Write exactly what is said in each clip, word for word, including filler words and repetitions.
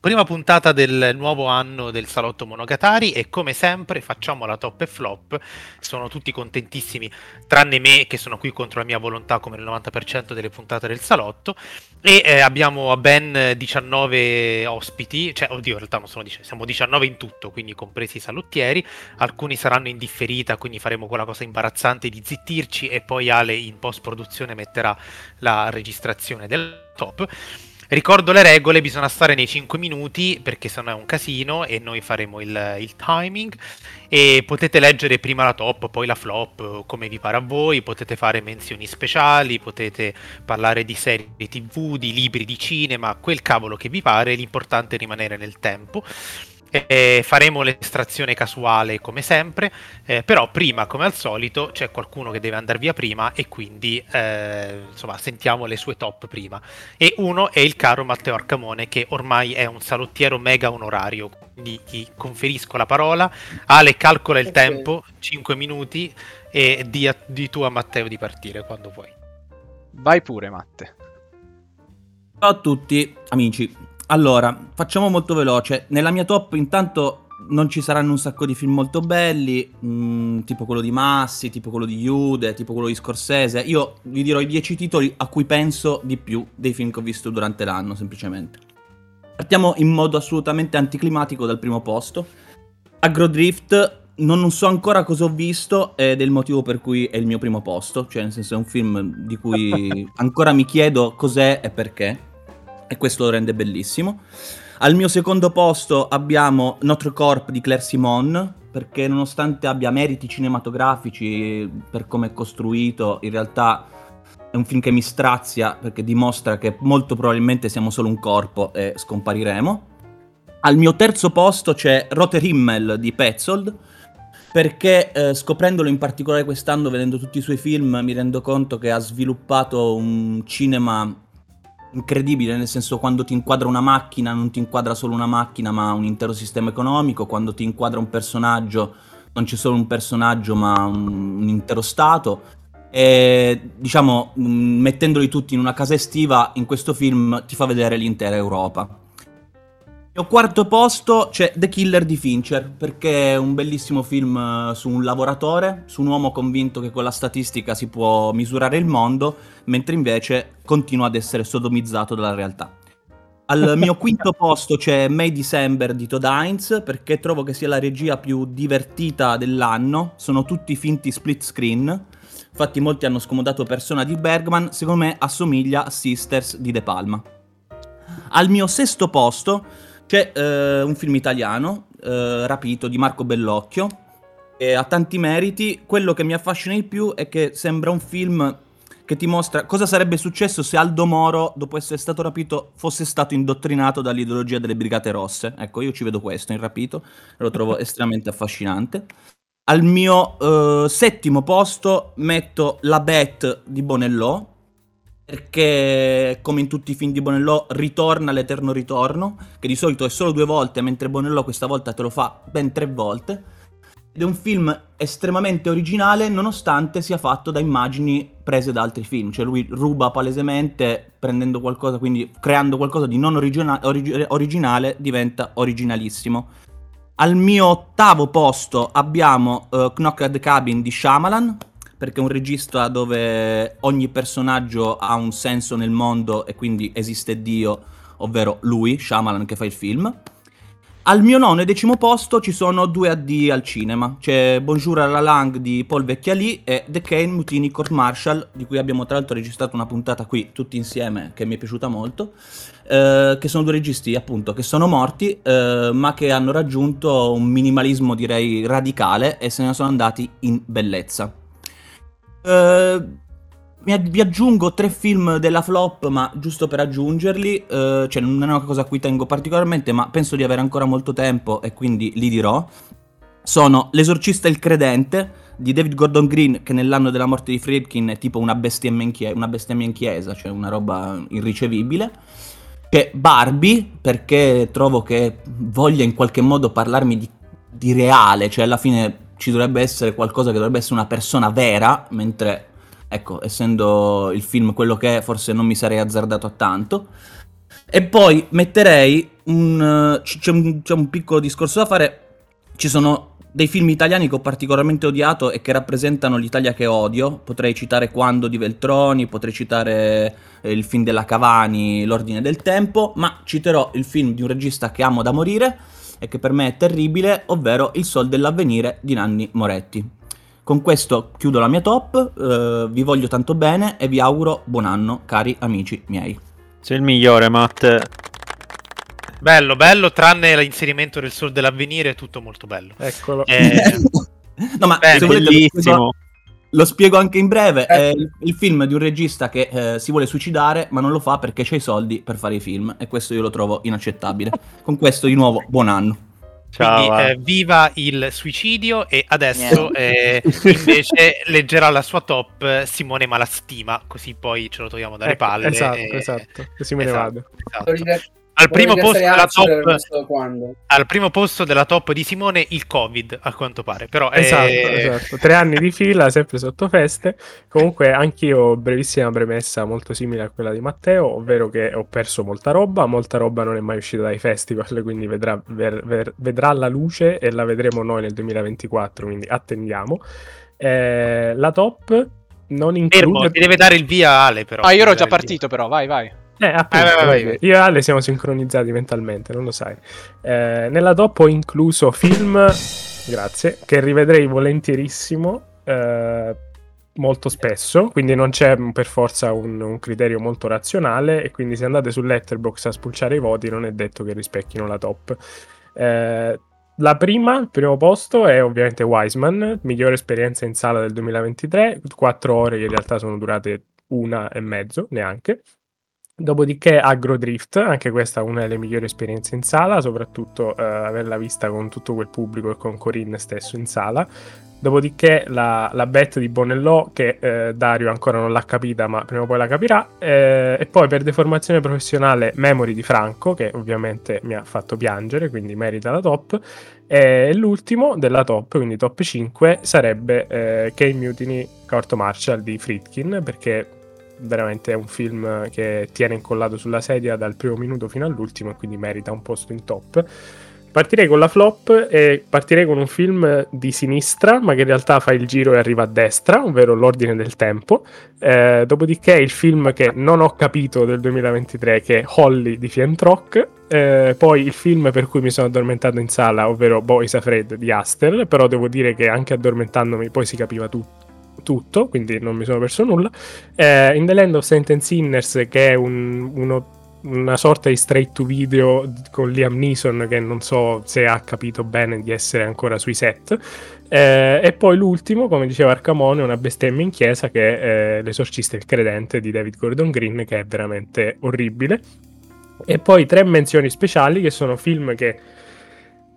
Prima puntata del nuovo anno del Salotto Monogatari e come sempre facciamo la top e flop. Sono tutti contentissimi, tranne me che sono qui contro la mia volontà come il novanta per cento delle puntate del Salotto. E eh, abbiamo ben diciannove ospiti, cioè oddio in realtà non sono diciannove, siamo diciannove in tutto, quindi compresi i salottieri. Alcuni saranno in differita, quindi faremo quella cosa imbarazzante di zittirci e poi Ale in post-produzione metterà la registrazione del top. Ricordo le regole, bisogna stare nei cinque minuti perché sennò è un casino e noi faremo il, il timing e potete leggere prima la top, poi la flop, come vi pare a voi, potete fare menzioni speciali, potete parlare di serie tv, di libri, di cinema, quel cavolo che vi pare, l'importante è rimanere nel tempo. Eh, faremo l'estrazione casuale come sempre, eh, però prima come al solito c'è qualcuno che deve andare via prima e quindi eh, insomma sentiamo le sue top prima, e uno è il caro Matteo Arcamone che ormai è un salottiero mega onorario, quindi gli conferisco la parola. Ale, calcola il okay. tempo, cinque minuti, e di, a, di tu a Matteo di partire quando vuoi. Vai pure Matte. Ciao a tutti amici. Allora, facciamo molto veloce. Nella mia top intanto non ci saranno un sacco di film molto belli, mh, tipo quello di Massi, tipo quello di Jude, tipo quello di Scorsese. Io vi dirò i dieci titoli a cui penso di più dei film che ho visto durante l'anno, semplicemente. Partiamo in modo assolutamente anticlimatico dal primo posto. Agrodrift, non so ancora cosa ho visto ed è il motivo per cui è il mio primo posto. Cioè, nel senso, è un film di cui ancora mi chiedo cos'è e perché, e questo lo rende bellissimo. Al mio secondo posto abbiamo Notre Corp di Claire Simon, perché nonostante abbia meriti cinematografici per come è costruito, in realtà è un film che mi strazia perché dimostra che molto probabilmente siamo solo un corpo e scompariremo. Al mio terzo posto c'è Roter Himmel di Petzold, perché eh, scoprendolo in particolare quest'anno, vedendo tutti i suoi film, mi rendo conto che ha sviluppato un cinema incredibile, nel senso, quando ti inquadra una macchina non ti inquadra solo una macchina ma un intero sistema economico, quando ti inquadra un personaggio non c'è solo un personaggio ma un, un intero stato, e diciamo mettendoli tutti in una casa estiva in questo film ti fa vedere l'intera Europa. Al quarto posto c'è The Killer di Fincher, perché è un bellissimo film su un lavoratore, su un uomo convinto che con la statistica si può misurare il mondo, mentre invece continua ad essere sodomizzato dalla realtà. Al mio quinto posto c'è May December di Todd Haynes, perché trovo che sia la regia più divertita dell'anno, sono tutti finti split screen, infatti molti hanno scomodato Persona di Bergman, secondo me assomiglia a Sisters di De Palma. Al mio sesto posto c'è eh, un film italiano, eh, Rapito, di Marco Bellocchio, che ha tanti meriti. Quello che mi affascina di più è che sembra un film che ti mostra cosa sarebbe successo se Aldo Moro, dopo essere stato rapito, fosse stato indottrinato dall'ideologia delle Brigate Rosse. Ecco, io ci vedo questo in Rapito, lo trovo estremamente affascinante. Al mio eh, settimo posto metto La Bête di Bonello, perché come in tutti i film di Bonello ritorna l'eterno ritorno, che di solito è solo due volte, mentre Bonello questa volta te lo fa ben tre volte, ed è un film estremamente originale nonostante sia fatto da immagini prese da altri film, cioè lui ruba palesemente prendendo qualcosa, quindi creando qualcosa di non origina- orig- originale diventa originalissimo. Al mio ottavo posto abbiamo uh, Knock at the Cabin di Shyamalan, perché è un regista dove ogni personaggio ha un senso nel mondo e quindi esiste Dio, ovvero lui, Shyamalan, che fa il film. Al mio nono e decimo posto ci sono due A D al cinema. C'è Bonjour à la Langue di Paul Vecchiali e The Cane Mutiny Court Martial, di cui abbiamo tra l'altro registrato una puntata qui tutti insieme che mi è piaciuta molto, eh, che sono due registi appunto che sono morti, eh, ma che hanno raggiunto un minimalismo direi radicale e se ne sono andati in bellezza. Uh, vi aggiungo tre film della flop, ma giusto per aggiungerli, uh, cioè non è una cosa a cui tengo particolarmente, ma penso di avere ancora molto tempo e quindi li dirò. Sono L'esorcista e il credente di David Gordon Green, che nell'anno della morte di Friedkin è tipo una bestemmia in, chie- una bestemmia in chiesa, cioè una roba irricevibile. C'è Barbie, perché trovo che voglia in qualche modo parlarmi di, di reale, cioè alla fine ci dovrebbe essere qualcosa che dovrebbe essere una persona vera, mentre, ecco, essendo il film quello che è, forse non mi sarei azzardato a tanto. E poi metterei un, c'è un, c'è un piccolo discorso da fare. Ci sono dei film italiani che ho particolarmente odiato e che rappresentano l'Italia che odio. Potrei citare Quando di Veltroni, potrei citare il film della Cavani, L'ordine del tempo, ma citerò il film di un regista che amo da morire e che per me è terribile, ovvero Il Sol dell'Avvenire di Nanni Moretti. Con questo chiudo la mia top, eh, vi voglio tanto bene e vi auguro buon anno, cari amici miei. Sei il migliore, Matt. Bello, bello, tranne l'inserimento del Sol dell'Avvenire, è tutto molto bello. Eccolo. Eh... no, ma beh, se volete, bellissimo. Lo spiego anche in breve. Eh. È il film di un regista che eh, si vuole suicidare, ma non lo fa perché c'è i soldi per fare i film. E questo io lo trovo inaccettabile. Con questo, di nuovo, buon anno. Ciao. Quindi, eh, viva il suicidio. E adesso eh, invece leggerà la sua top Simone Malastima, così poi ce lo togliamo dalle eh, palle. Esatto, e... esatto. Così me ne esatto, vado. Esatto. Al primo, posto della top, al primo posto della top di Simone il Covid, a quanto pare. Però è... esatto, esatto, tre anni di fila, sempre sotto feste. Comunque anch'io, brevissima premessa, molto simile a quella di Matteo, ovvero che ho perso molta roba, molta roba non è mai uscita dai festival, quindi vedrà, ver, ver, vedrà la luce e la vedremo noi nel duemilaventiquattro, quindi attendiamo. Eh, la top non include... Fermo, ti deve dare il via Ale però. Ah, io ero già partito però, vai vai. Eh, appunto, ah, vai, vai. Io e Ale siamo sincronizzati mentalmente, non lo sai. Eh, nella top ho incluso film, grazie, che rivedrei volentierissimo, eh, molto spesso, quindi non c'è per forza un, un criterio molto razionale, e quindi se andate su Letterboxd a spulciare i voti non è detto che rispecchino la top. Eh, La prima, il primo posto, è ovviamente Wiseman, migliore esperienza in sala del duemilaventitré, quattro ore che in realtà sono durate una e mezzo, neanche. Dopodiché Agrodrift, anche questa è una delle migliori esperienze in sala, soprattutto eh, averla vista con tutto quel pubblico e con Corinne stesso in sala. Dopodiché la, la bet di Bonello, che eh, Dario ancora non l'ha capita ma prima o poi la capirà, eh, e poi per deformazione professionale Memory di Franco, che ovviamente mi ha fatto piangere, quindi merita la top. E l'ultimo della top, quindi top cinque, sarebbe eh, K-Mutiny Court Martial di Friedkin, perché veramente è un film che tiene incollato sulla sedia dal primo minuto fino all'ultimo, e quindi merita un posto in top. Partirei con la flop e partirei con un film di sinistra, ma che in realtà fa il giro e arriva a destra, ovvero L'ordine del tempo. Eh, dopodiché il film che non ho capito del duemilaventitré, che è Holly di Fientrock. Eh, poi il film per cui mi sono addormentato in sala, ovvero Boys Afraid di Astel, però devo dire che anche addormentandomi poi si capiva tutto. tutto, quindi non mi sono perso nulla. eh, In The Land of Sentence Sinners, che è un, uno, una sorta di straight to video con Liam Neeson, che non so se ha capito bene di essere ancora sui set. eh, E poi l'ultimo, come diceva Arcamone, Una bestemmia in chiesa, che è eh, L'esorcista e il credente di David Gordon Green, che è veramente orribile. E poi tre menzioni speciali, che sono film che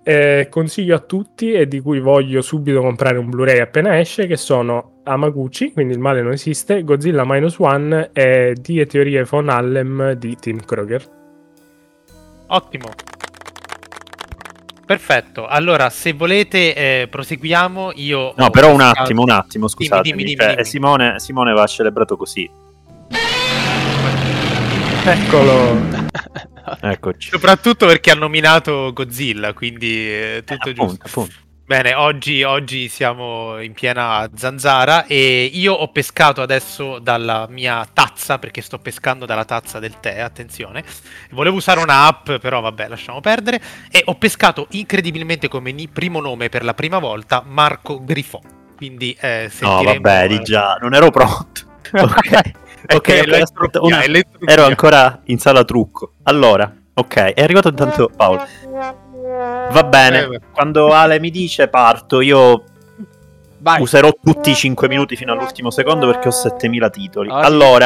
Eh, consiglio a tutti e di cui voglio subito comprare un Blu-ray appena esce, che sono Hamaguchi, quindi Il male non esiste, Godzilla Minus One e Die Teorie von Allem di Tim Kroger. Ottimo, perfetto. Allora, se volete eh, proseguiamo. Io no, però un attimo, un attimo, scusate, dimmi, dimmi, dimmi, dimmi. Simone, Simone va celebrato così. Eccolo. Eccoci. Soprattutto perché ha nominato Godzilla, quindi eh, tutto eh, appunto, giusto appunto. Bene, oggi, oggi siamo in piena zanzara e io ho pescato adesso dalla mia tazza, perché sto pescando dalla tazza del tè, attenzione. Volevo usare una app, però vabbè, lasciamo perdere. E ho pescato incredibilmente come ni- primo nome per la prima volta Marco Grifo. Quindi eh, sentiremo... No vabbè, di già, non ero pronto. Ok. Ok, okay, aspetta, una... ero ancora in sala trucco. Allora, ok, è arrivato intanto Paolo. Va bene, eh, quando Ale mi dice parto, io vai. Userò tutti i cinque minuti fino all'ultimo secondo perché ho settemila titoli. Allora, allora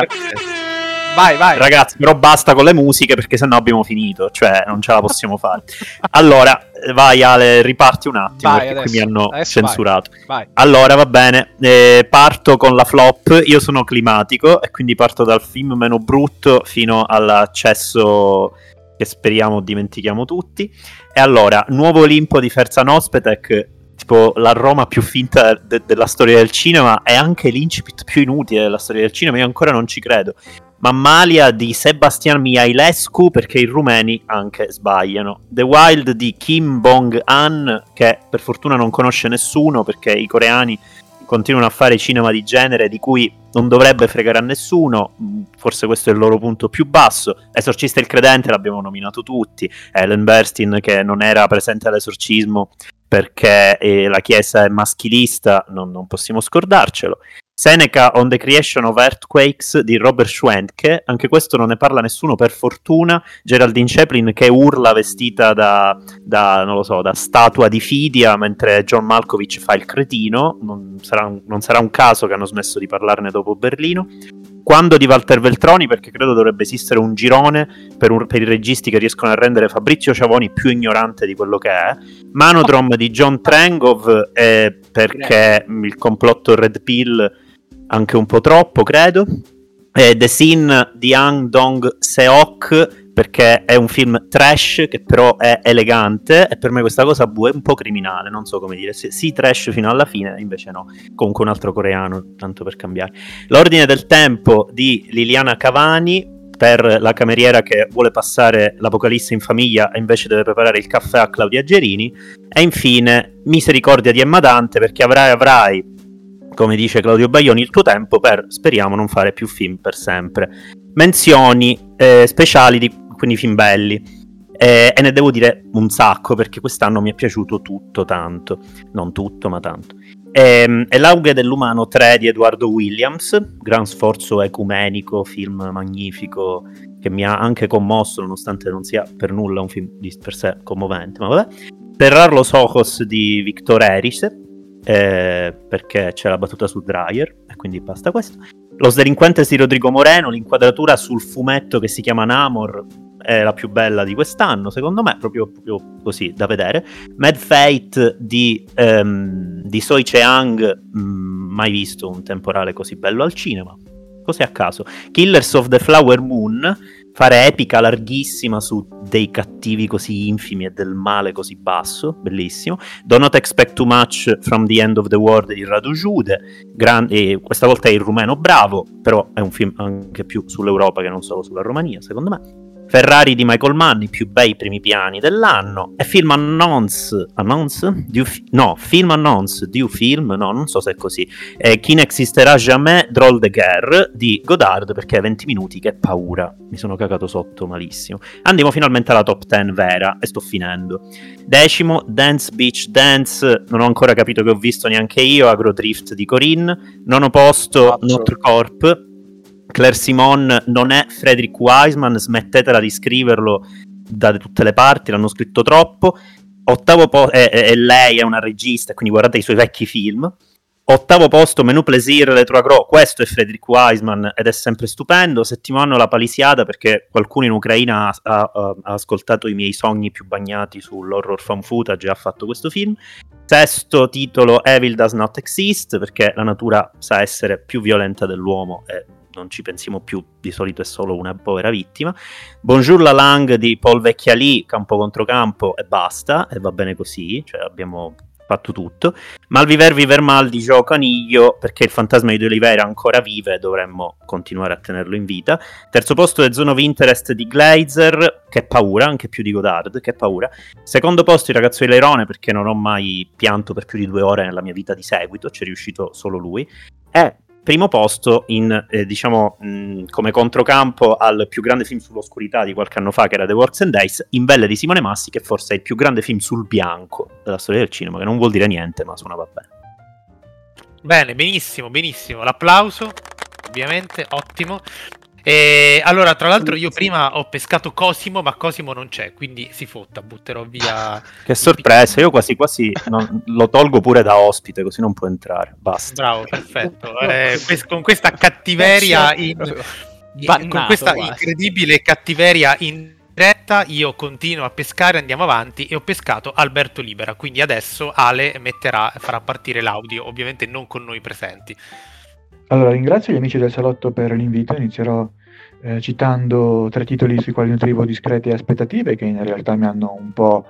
vai, vai. Ragazzi, però basta con le musiche perché sennò abbiamo finito, cioè non ce la possiamo fare. Allora, vai Ale, riparti un attimo, vai, perché adesso, qui mi hanno censurato. Vai, vai. Allora, va bene, eh, parto con la flop. Io sono climatico e quindi parto dal film meno brutto fino all'accesso che speriamo dimentichiamo tutti. E allora, Nuovo Olimpo di Ferzan Özpetek, tipo la Roma più finta de- della storia del cinema, è anche l'incipit più inutile della storia del cinema, io ancora non ci credo. Mammalia di Sebastian Mihailescu, perché i rumeni anche sbagliano. The Wild di Kim Bong-an, che per fortuna non conosce nessuno, perché i coreani continuano a fare cinema di genere di cui non dovrebbe fregare a nessuno, forse questo è il loro punto più basso. Esorcista e il credente l'abbiamo nominato tutti, Ellen Burstyn che non era presente all'esorcismo perché eh, la chiesa è maschilista, non, non possiamo scordarcelo. Seneca on the Creation of Earthquakes di Robert Schwenke, anche questo non ne parla nessuno per fortuna, Geraldine Chaplin che urla vestita da, da non lo so, da statua di Fidia mentre John Malkovich fa il cretino, non sarà un, non sarà un caso che hanno smesso di parlarne dopo Berlino. Quando di Walter Veltroni, perché credo dovrebbe esistere un girone per, un, per i registi che riescono a rendere Fabrizio Ciavoni più ignorante di quello che è. Manodrom di John Trengov, eh, perché il complotto Red Pill anche un po' troppo, credo. Eh, The Sin di Ang Dong Seok, perché è un film trash che però è elegante, e per me questa cosa è un po' criminale, non so come dire, sì trash fino alla fine, invece no, comunque un altro coreano, tanto per cambiare. L'ordine del tempo di Liliana Cavani, per la cameriera che vuole passare l'Apocalisse in famiglia e invece deve preparare il caffè a Claudia Gerini, e infine Misericordia di Emma Dante, perché avrai avrai, come dice Claudio Baglioni, il tuo tempo per, speriamo, non fare più film per sempre. Menzioni eh, speciali, di, quindi film belli, eh, e ne devo dire un sacco perché quest'anno mi è piaciuto tutto tanto, non tutto ma tanto. E, e L'auge dell'umano tre di Eduardo Williams, gran sforzo ecumenico, film magnifico che mi ha anche commosso nonostante non sia per nulla un film di per sé commovente, ma vabbè. Terrar los ojos di Victor Erice, eh, perché c'è la battuta su Dreyer e quindi basta questo. Lo Sdelinquente di Rodrigo Moreno, l'inquadratura sul fumetto che si chiama Namor è la più bella di quest'anno, secondo me, proprio, proprio così, da vedere. Mad Fate di, um, di Soi Cheang, mh, mai visto un temporale così bello al cinema, così a caso. Killers of the Flower Moon, fare epica larghissima su dei cattivi così infimi e del male così basso, bellissimo. Do Not Expect Too Much from the End of the World di Radu Jude, gran- eh, questa volta è il rumeno bravo, però è un film anche più sull'Europa che non solo sulla Romania, secondo me. Ferrari di Michael Mann, i più bei primi piani dell'anno, e Film Annonce, annonce? Diu fi- no, Film Annonce, Diu Film, no, non so se è così, eh, Chi ne existerà jamais, Drôle de guerre di Godard, perché venti minuti, che paura, mi sono cagato sotto malissimo. Andiamo finalmente alla top dieci vera, e sto finendo. Decimo, Dance Beach Dance, non ho ancora capito che ho visto neanche io, Agrodrift di Corinne. Nono posto, Notre Corp, Claire Simon non è Frederick Wiseman, smettetela di scriverlo da tutte le parti, l'hanno scritto troppo. Ottavo posto, e eh, eh, lei è una regista, quindi guardate i suoi vecchi film. Ottavo posto, Menu Plaisir, Le Trois Gros, questo è Frederick Wiseman ed è sempre stupendo. Settimo anno, La Palisiada, perché qualcuno in Ucraina ha, ha, ha ascoltato i miei sogni più bagnati sull'horror fan footage e ha fatto questo film. Sesto titolo, Evil Does Not Exist, perché la natura sa essere più violenta dell'uomo e non ci pensiamo più, di solito è solo una povera vittima. Bonjour la Langue di Paul Vecchiali, campo contro campo e basta, e va bene così, cioè abbiamo fatto tutto. Malviver viver mal di Joe Caniglio, perché il fantasma di Oliveira ancora vive e dovremmo continuare a tenerlo in vita. Terzo posto è Zone of Interest di Glazer, che paura, anche più di Godard, che paura. Secondo posto I ragazzi dell'Airone, perché non ho mai pianto per più di due ore nella mia vita di seguito, c'è riuscito solo lui. E primo posto, in eh, diciamo mh, come controcampo al più grande film sull'oscurità di qualche anno fa, che era The Works and Days, Imbelle di Simone Massi, che forse è il più grande film sul bianco della storia del cinema, che non vuol dire niente, ma suona va bene. Bene, benissimo, benissimo. L'applauso, ovviamente, ottimo. E allora, tra l'altro, io prima ho pescato Cosimo, ma Cosimo non c'è, quindi si fotta, butterò via. Che sorpresa, io quasi quasi non, lo tolgo pure da ospite, così non può entrare. Basta. Bravo, perfetto. Eh, quest- con questa cattiveria, in, ba- con questa incredibile cattiveria in diretta, io continuo a pescare, andiamo avanti, e ho pescato Alberto Libera. Quindi adesso Ale metterà, farà partire l'audio, ovviamente non con noi presenti. Allora, ringrazio gli amici del salotto per l'invito. Inizierò eh, citando tre titoli sui quali nutrivo discrete aspettative, che in realtà mi hanno un po'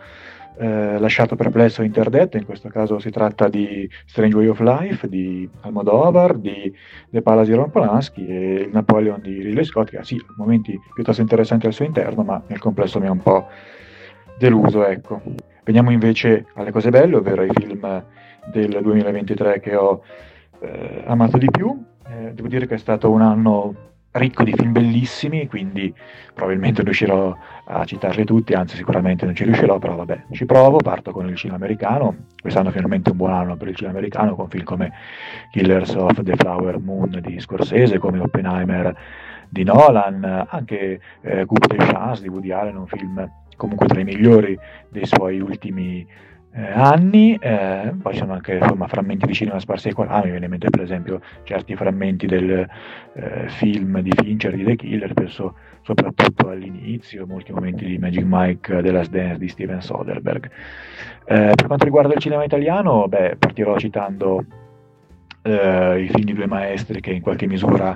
eh, lasciato perplesso e interdetto. In questo caso si tratta di Strange Way of Life di Almodovar, di The Palace di Roman Polanski e il Napoleon di Ridley Scott, che ha sì momenti piuttosto interessanti al suo interno, ma nel complesso mi ha un po' deluso, ecco. Veniamo invece alle cose belle, ovvero i film del duemilaventitré che ho eh, amato di più. Eh, devo dire che è stato un anno ricco di film bellissimi, quindi probabilmente riuscirò a citarli tutti, anzi sicuramente non ci riuscirò, però vabbè, ci provo. Parto con il cinema americano. Quest'anno finalmente un buon anno per il cinema americano, con film come Killers of the Flower Moon di Scorsese, come Oppenheimer di Nolan, anche eh, Coup de Chance di Woody Allen, un film comunque tra i migliori dei suoi ultimi Eh, anni, eh, poi ci sono anche insomma, frammenti di cinema sparsi qua. Ah, mi viene in mente per esempio certi frammenti del eh, film di Fincher di The Killer, penso soprattutto all'inizio, molti momenti di Magic Mike, The Last Dance di Steven Soderbergh. Eh, per quanto riguarda il cinema italiano, beh, partirò citando eh, i film di due maestri che in qualche misura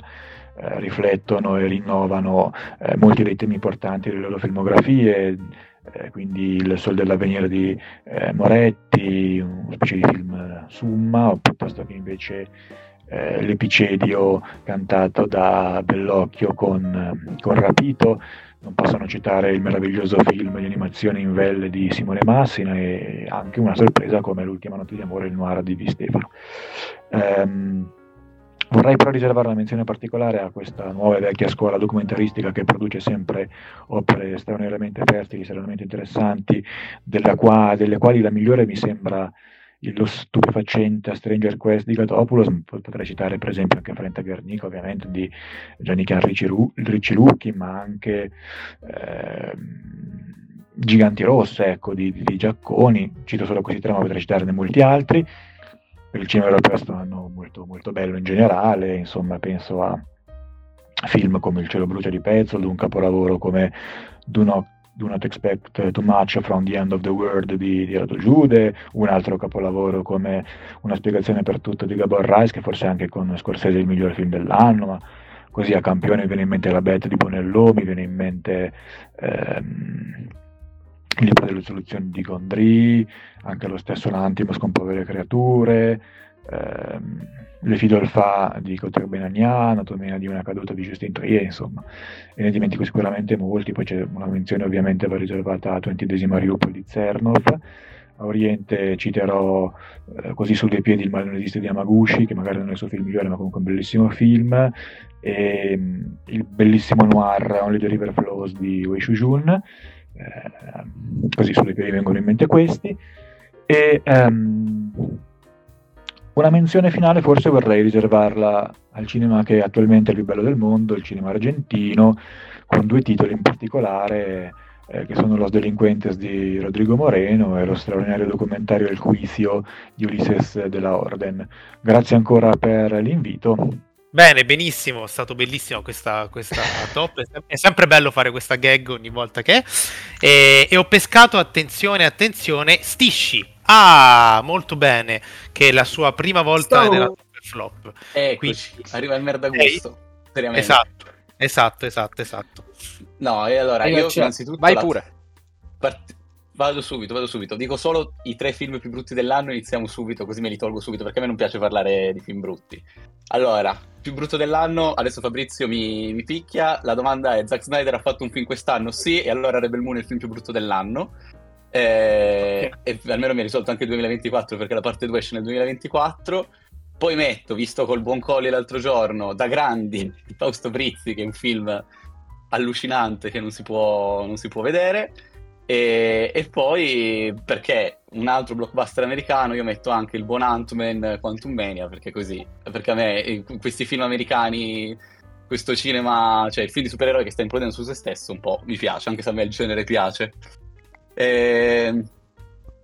eh, riflettono e rinnovano eh, molti dei temi importanti delle loro filmografie. Eh, quindi Il Sol dell'Avvenire di eh, Moretti, una specie di film summa, o piuttosto che invece eh, l'Epicedio cantato da Bellocchio con, con Rapito. Non possono citare il meraviglioso film di animazione In Velle di Simone Massi e anche una sorpresa come L'ultima notte di amore, il noir di Di Stefano. Um, Vorrei però riservare una menzione particolare a questa nuova e vecchia scuola documentaristica che produce sempre opere straordinariamente fertili, straordinariamente interessanti, della qua, delle quali la migliore mi sembra lo stupefacente A Stranger Quest di Gatopoulos. Potrei citare per esempio anche Frente a Guernica, ovviamente, di Giannican Riccilucchi, ma anche eh, Giganti Rosse, ecco, di, di Giacconi. Cito solo questi tre, ma potrei citarne molti altri. Per il cinema europeo è stato un anno molto, molto bello in generale, insomma penso a film come Il cielo brucia di Petzold, un capolavoro come Do Not, Do Not Expect Too Much from the End of the World di, di Radu Jude, un altro capolavoro come Una spiegazione per tutto di Gabor Rice, che forse anche con Scorsese è il miglior film dell'anno, ma così a campione mi viene in mente La Bête di Bonello, mi viene in mente... Ehm, Il libro delle soluzioni di Gondry, anche lo stesso L'Antimos con Povere Creature, ehm, Le Fidolfà di Cotero Benagnan, Anatomia di una caduta di Justin Trier, insomma, e ne dimentico sicuramente molti. Poi c'è una menzione ovviamente va riservata a Ventidesima Mariupol di Zernov. A Oriente citerò eh, Così su dei piedi il maledetto di Hamaguchi, che magari non è il suo film migliore, ma comunque un bellissimo film, e mh, il bellissimo noir Only the River Flows di Wei Shujun. Eh, così sulle piedi vengono in mente questi, e um, una menzione finale forse vorrei riservarla al cinema che attualmente è il più bello del mondo, il cinema argentino, con due titoli in particolare eh, che sono Los Delinquentes di Rodrigo Moreno e lo straordinario documentario El Juicio di Ulises de la Orden. Grazie ancora per l'invito. Bene, benissimo, è stato bellissimo questa, questa top, è sempre bello fare questa gag ogni volta che è, e, e ho pescato, attenzione, attenzione, Stisci, ah, molto bene, che la sua prima volta Stavo... è nella top flop. Eccoci, quindi... arriva il merdagusto, e... seriamente. Esatto, esatto, esatto, esatto. No, e allora, e io innanzitutto... Vai la... pure. Part... Vado subito, vado subito, dico solo i tre film più brutti dell'anno, iniziamo subito, così me li tolgo subito, perché a me non piace parlare di film brutti. Allora, più brutto dell'anno, adesso Fabrizio mi, mi picchia, la domanda è: Zack Snyder ha fatto un film quest'anno? Sì, e allora Rebel Moon è il film più brutto dell'anno, eh, okay. E almeno mi ha risolto anche il duemilaventiquattro, perché la parte due esce nel duemilaventiquattro. Poi metto, visto col buon Colli l'altro giorno, Da Grandi di Fausto Brizzi, che è un film allucinante che non si può, non si può vedere. E, e poi, perché un altro blockbuster americano, io metto anche il buon Ant-Man Quantum Mania, perché così, perché a me questi film americani, questo cinema, cioè il film di supereroi che sta implodendo su se stesso, un po' mi piace, anche se a me il genere piace. E,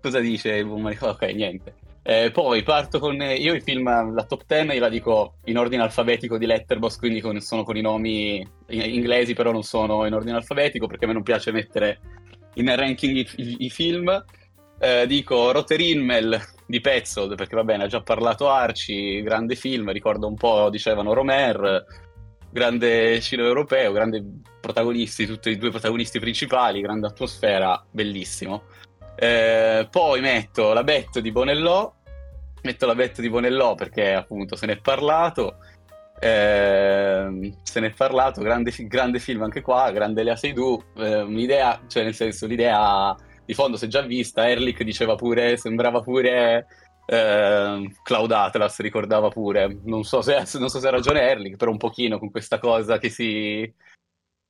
cosa dice il buon Manico? Ok, niente. E poi parto con io i film, la top dieci, io la dico in ordine alfabetico di Letterboxd, quindi con, sono con i nomi inglesi, però non sono in ordine alfabetico, perché a me non piace mettere in ranking i, i, i film. Eh, dico Roter Himmel di Petzold, perché va bene, ha già parlato Arci, grande film, ricordo un po', dicevano Romer, grande cinema europeo, grande protagonisti, tutti i due protagonisti principali, grande atmosfera, bellissimo. Eh, poi metto la Betto di Bonello, metto la Betto di Bonello perché appunto se n'è parlato, eh, se n'è parlato, grande, grande film anche qua, grande Lea Seydoux, eh, un'idea, cioè nel senso l'idea di fondo si è già vista, Erlich diceva pure, sembrava pure eh, Cloud Atlas, ricordava pure, non so se, non so se ha ragione Erlich, però un pochino con questa cosa che si...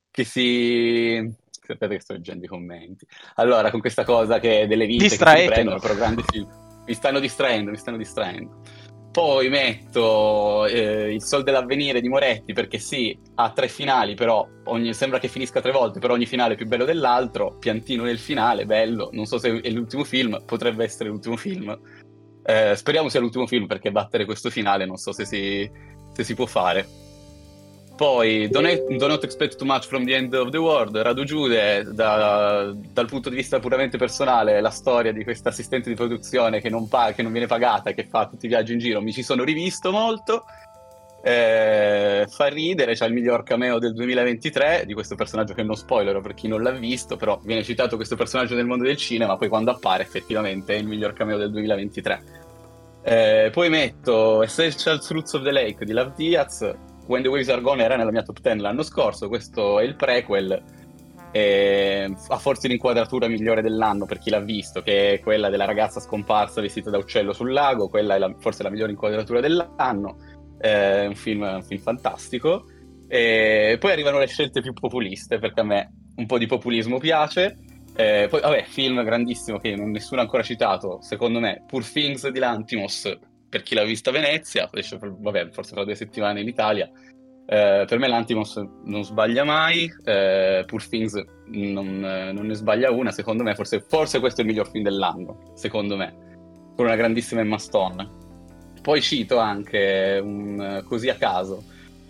che si... Sapete che sto leggendo i commenti. Allora, con questa cosa che delle vite Distraete, che si prendono, però grandi film. Mi stanno distraendo, mi stanno distraendo. Poi metto eh, Il Sol dell'Avvenire di Moretti, perché sì, ha tre finali, però ogni, sembra che finisca tre volte, però ogni finale è più bello dell'altro. Piantino nel finale, bello. Non so se è l'ultimo film, potrebbe essere l'ultimo film. Eh, speriamo sia l'ultimo film, perché battere questo finale non so se si, se si può fare. Poi don't, don't Expect Too Much From The End Of The World, Radu Jude, da, dal punto di vista puramente personale la storia di questa assistente di produzione che non, pa- che non viene pagata, che fa tutti i viaggi in giro, mi ci sono rivisto molto, eh, fa ridere, c'ha il miglior cameo del duemilaventitré di questo personaggio che non spoilero per chi non l'ha visto, però viene citato questo personaggio nel mondo del cinema, poi quando appare effettivamente è il miglior cameo del duemilaventitré. Eh, poi metto Essential Truths of the Lake di Lav Diaz. When the Waves Are Gone era nella mia top dieci l'anno scorso, questo è il prequel, eh, ha forse l'inquadratura migliore dell'anno per chi l'ha visto, che è quella della ragazza scomparsa vestita da uccello sul lago, quella è la, forse la migliore inquadratura dell'anno, è eh, un film, un film fantastico. E poi arrivano le scelte più populiste, perché a me un po' di populismo piace. Eh, poi vabbè, film grandissimo che non nessuno ha ancora citato, secondo me, Poor Things di Lanthimos, per chi l'ha vista a Venezia, vabbè, forse fra due settimane in Italia. Eh, per me l'Antimos non sbaglia mai, eh, Poor Things non, non ne sbaglia una, secondo me, forse, forse questo è il miglior film dell'anno, secondo me, con una grandissima Emma Stone. Poi cito anche, un, così a caso,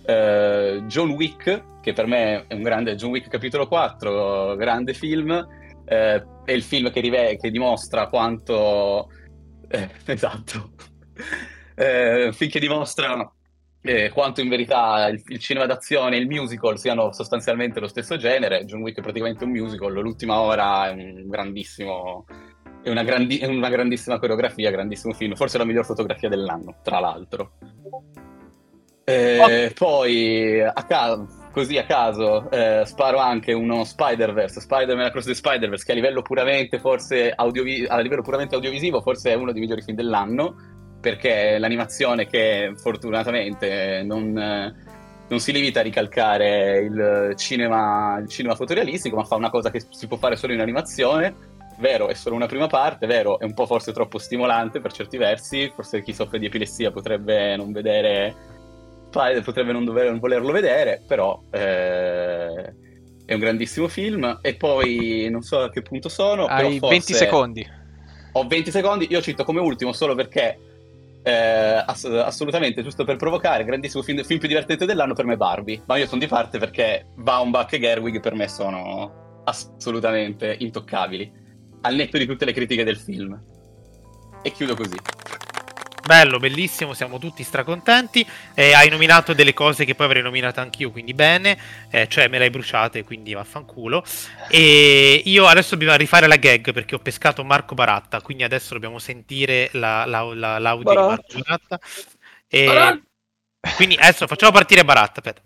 eh, John Wick, che per me è un grande, John Wick capitolo quattro, grande film, eh, è il film che, rive- che dimostra quanto... Eh, esatto... Eh, finché dimostrano eh, quanto in verità il, il cinema d'azione e il musical siano sostanzialmente lo stesso genere. John Wick è praticamente un musical, l'ultima ora è un grandissimo è una, grandi, è una grandissima coreografia, grandissimo film, forse la miglior fotografia dell'anno tra l'altro. eh, okay. Poi a caso, così a caso eh, sparo anche uno Spider-Verse, Spider-Man Across the Spider-Verse, che a livello puramente forse audiovi- a livello puramente audiovisivo forse è uno dei migliori film dell'anno, perché l'animazione che fortunatamente non, non si limita a ricalcare il cinema, il cinema fotorealistico, ma fa una cosa che si può fare solo in animazione. Vero, è solo una prima parte, vero, è un po' forse troppo stimolante per certi versi, forse chi soffre di epilessia potrebbe non vedere, potrebbe non, dover, non volerlo vedere, però eh, è un grandissimo film. E poi non so a che punto sono. Hai forse... venti secondi. Ho venti secondi, io cito come ultimo solo perché... Eh, ass- assolutamente, giusto per provocare, grandissimo film, film più divertente dell'anno per me Barbie, ma io sono di parte perché Baumbach e Gerwig per me sono assolutamente intoccabili al netto di tutte le critiche del film. E chiudo così. Bello, bellissimo, siamo tutti stracontenti. Eh, hai nominato delle cose che poi avrei nominato anch'io, quindi bene, eh, cioè me le hai bruciate, quindi vaffanculo. E io adesso dobbiamo rifare la gag perché ho pescato Marco Baratta, quindi adesso dobbiamo sentire la, la, la, l'audio Baratta. di Marco Baratta. E Baratta. Quindi adesso facciamo partire Baratta, aspetta.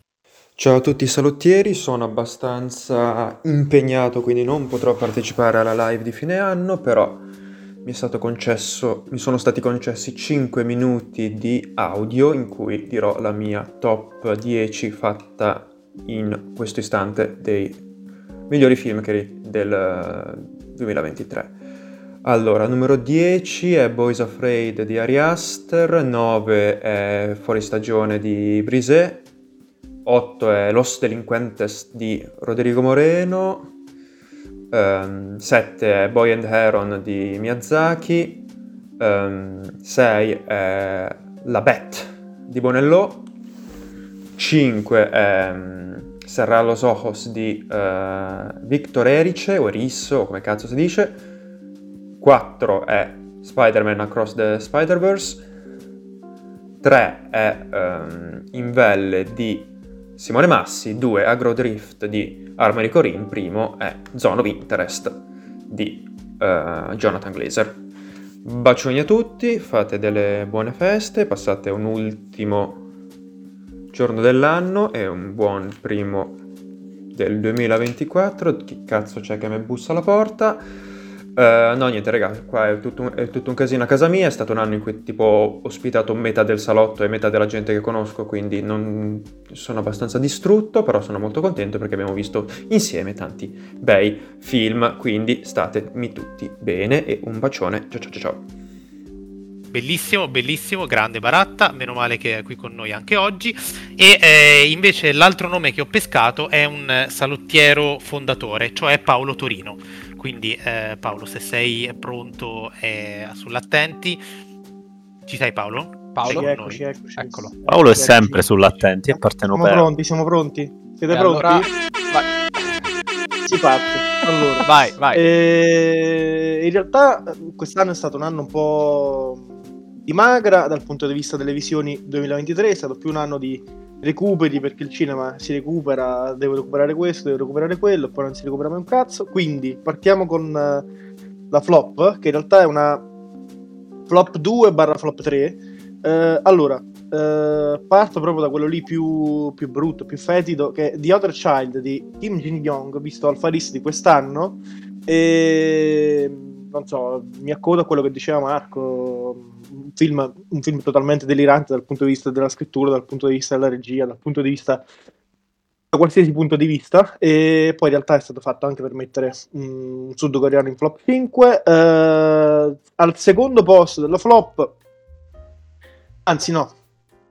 Ciao a tutti i salottieri, sono abbastanza impegnato, quindi non potrò partecipare alla live di fine anno, però... Mi, è stato concesso, mi sono stati concessi cinque minuti di audio in cui dirò la mia top dieci fatta in questo istante dei migliori film del duemilaventitré. Allora, numero dieci è Boys Afraid di Ari Aster, nove è Fuori Stagione di Brisé, otto è Los Delinquentes di Rodrigo Moreno, Um, sette è Boy and Heron di Miyazaki, um, sei è La Bête di Bonello, cinque è um, Cerrar los ojos di uh, Victor Erice o Erice o come cazzo si dice, quattro è Spider-Man Across the Spider-Verse, tre è um, Invelle di Simone Massi, due Agrodrift di Harmony Corine, primo è Zone of Interest di uh, Jonathan Glazer. Bacioni a tutti, fate delle buone feste, passate un ultimo giorno dell'anno e un buon primo del duemilaventiquattro. Chi cazzo c'è che mi bussa alla porta? Uh, no, niente ragazzi, qua è tutto, un, è tutto un casino a casa mia. È stato un anno in cui tipo ho ospitato metà del salotto e metà della gente che conosco, quindi non sono abbastanza distrutto, però sono molto contento perché abbiamo visto insieme tanti bei film, quindi statemi tutti bene e un bacione, ciao ciao ciao ciao. Bellissimo, bellissimo, grande Baratta, meno male che è qui con noi anche oggi. E eh, invece l'altro nome che ho pescato è un salottiero fondatore, cioè Paolo Torino. Quindi eh, Paolo, se sei pronto e eh, sull'attenti, ci sei Paolo? Paolo, sei eccoci, eccoci. Eccolo. Paolo è eccoci, sempre eccoci. Sull'attenti e parte siamo per. pronti, siamo pronti. Siete e pronti? Allora... Vai. Si parte. Allora, vai, vai. Eh, in realtà quest'anno è stato un anno un po' di magra dal punto di vista delle visioni duemilaventitré, è stato più un anno di recuperi perché il cinema si recupera, devo recuperare questo, devo recuperare quello, poi non si recupera mai un cazzo. Quindi partiamo con uh, la flop, che in realtà è una flop due barra flop tre. Uh, allora, uh, parto proprio da quello lì più, più brutto, più fetido, che è The Other Child di Kim Jin-young, visto al Far East di quest'anno, e non so, mi accodo a quello che diceva Marco. Un film, un film totalmente delirante dal punto di vista della scrittura, dal punto di vista della regia, dal punto di vista, da qualsiasi punto di vista, e poi in realtà è stato fatto anche per mettere un sudcoreano in flop cinque. Eh, al secondo posto della flop, anzi no,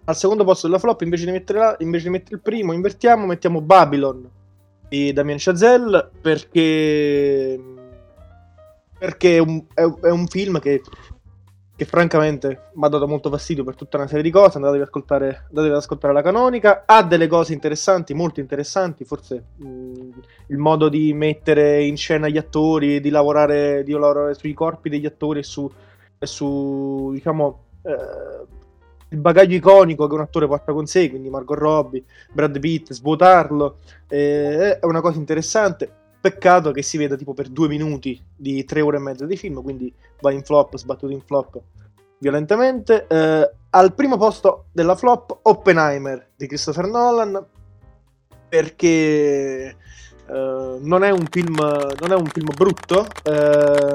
al secondo posto della flop invece di mettere, la, invece di mettere il primo, invertiamo, mettiamo Babylon di Damien Chazelle, perché perché è un, è, è un film che che francamente mi ha dato molto fastidio per tutta una serie di cose. Andatevi ad ascoltare, andatevi ad ascoltare la canonica, ha delle cose interessanti, molto interessanti, forse mh, il modo di mettere in scena gli attori, di lavorare, di lavorare sui corpi degli attori e su, e su diciamo, eh, il bagaglio iconico che un attore porta con sé, quindi Margot Robbie, Brad Pitt, svuotarlo, eh, è una cosa interessante. Peccato che si veda tipo per due minuti di tre ore e mezza di film, quindi va in flop, sbattuto in flop violentemente. Eh, al primo posto della flop, Oppenheimer di Christopher Nolan, perché eh, non è un film, non è un film brutto, eh,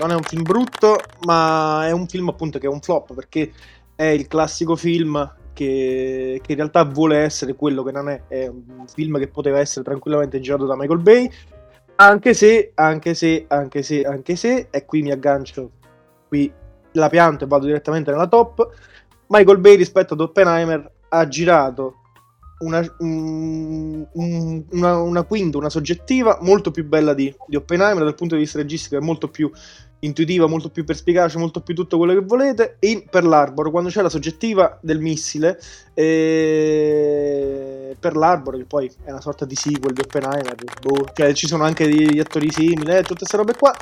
non è un film brutto, ma è un film appunto che è un flop, perché è il classico film Che, che in realtà vuole essere quello che non è. È un film che poteva essere tranquillamente girato da Michael Bay, anche se, anche se, anche se, anche se, e qui mi aggancio, qui la pianto e vado direttamente nella top. Michael Bay rispetto ad Oppenheimer ha girato una, un, una, una quinta, una soggettiva molto più bella di, di Oppenheimer, dal punto di vista registico è molto più intuitiva, molto più perspicace, molto più tutto quello che volete. E Pearl Harbor, quando c'è la soggettiva del missile, eh, Pearl Harbor, che poi è una sorta di sequel di Oppenheimer, boh, cioè ci sono anche gli attori simili, eh, tutte queste robe qua.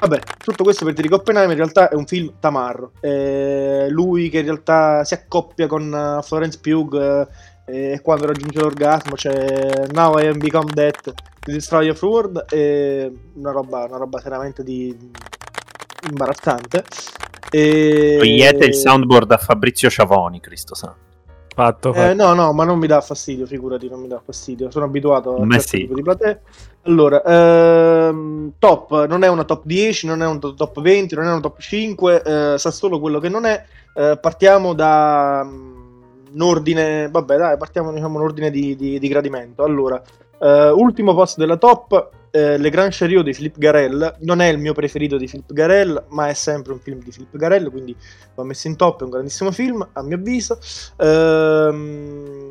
Vabbè, tutto questo per dire che Oppenheimer in realtà è un film tamarro, eh, lui che in realtà si accoppia con Florence Pugh, eh, e quando raggiunge l'orgasmo c'è cioè, Now I Am Become That, The Destroyer of World, è una roba, una roba veramente di... imbarazzante. E... togliete il soundboard a Fabrizio Ciavoni, Cristo santo. Fatto, fatto. Eh, no, no, ma non mi dà fastidio, figurati, non mi dà fastidio, sono abituato a questo certo sì. tipo di platee. Allora, ehm, top, non è una top dieci, non è una top venti, non è una top cinque, eh, sa solo quello che non è. Eh, partiamo da... un ordine, vabbè dai, partiamo diciamo un ordine di, di, di gradimento. Allora, eh, ultimo posto della top, eh, Le Grand Chariot di Philippe Garrel. Non è il mio preferito di Philippe Garrel, ma è sempre un film di Philippe Garrel, quindi va messo in top, è un grandissimo film a mio avviso. Ehm,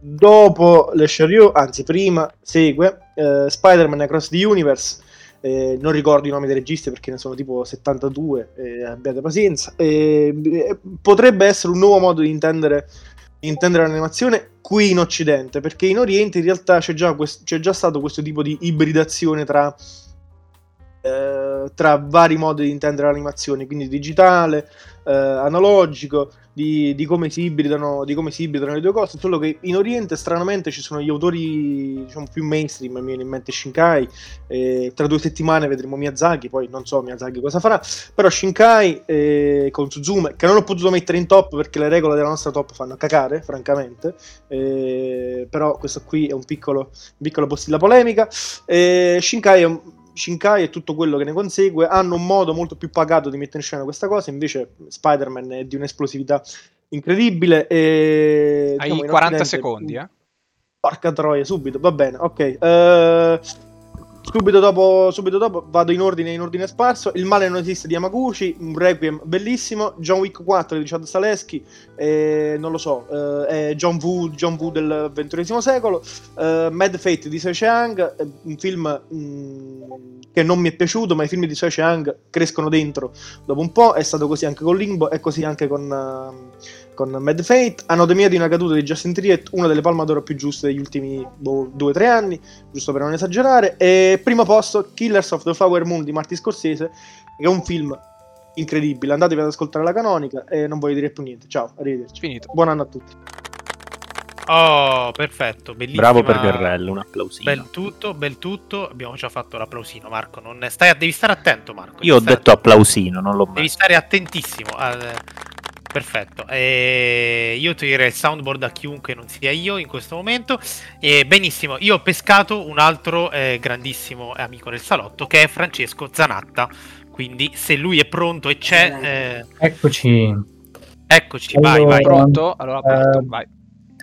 dopo Le Chariot, anzi prima, segue eh, Spider-Man Across the Universe. Eh, non ricordo i nomi dei registi perché ne sono tipo settantadue, eh, abbiate pazienza. Eh, eh, potrebbe essere un nuovo modo di intendere, di intendere l'animazione qui in Occidente, perché in Oriente in realtà c'è già, quest- c'è già stato questo tipo di ibridazione tra, eh, tra vari modi di intendere l'animazione, quindi digitale, eh, analogico, di, di come si ibridano, di come si ibridano le due cose, solo che in Oriente stranamente ci sono gli autori, diciamo, più mainstream. Mi viene in mente Shinkai, eh, tra due settimane vedremo Miyazaki, poi non so Miyazaki cosa farà, però Shinkai eh, con Suzume, che non ho potuto mettere in top perché le regole della nostra top fanno cacare francamente, eh, però questo qui è un piccolo, piccolo postilla polemica. eh, Shinkai è un Shinkai e tutto quello che ne consegue hanno un modo molto più pagato di mettere in scena questa cosa, invece Spider-Man è di un'esplosività incredibile e, hai diciamo, quaranta secondi eh? Porca troia, subito, va bene, ok. uh... Subito dopo, subito dopo vado in ordine in ordine sparso. Il male non esiste di Hamaguchi, un requiem bellissimo. John Wick quattro di Chad Stahelski, eh, non lo so, eh, è John Woo, John Woo del ventunesimo secolo. eh, Mad Fate di Soi Cheang, un film mh, che non mi è piaciuto, ma i film di Soi Cheang crescono dentro dopo un po'. È stato così anche con Limbo, è così anche con... Uh, con Mad Fate. Anatomia di una caduta di Justin Triet, una delle palme d'oro più giuste degli ultimi boh, due o tre anni, giusto per non esagerare. E primo posto, Killers of the Flower Moon di Martin Scorsese, che è un film incredibile, andatevi ad ascoltare la canonica e non voglio dire più niente, ciao, arrivederci, finito, buon anno a tutti. Oh, perfetto, bellissimo. Bravo per Guerrello, un applausino. Bel tutto, bel tutto. Abbiamo già fatto l'applausino, Marco. Non stai, devi stare attento, Marco. Io ho detto applausino, non l'ho mai. Devi stare attentissimo. Al... Perfetto, eh, io tirerei il soundboard a chiunque non sia io in questo momento. Eh, benissimo, io ho pescato un altro eh, grandissimo amico del salotto, che è Francesco Zanatta. Quindi se lui è pronto e c'è... Eh... Eccoci. Eccoci, allora, vai, vai. Pronto? Allora, pronto, eh, vai.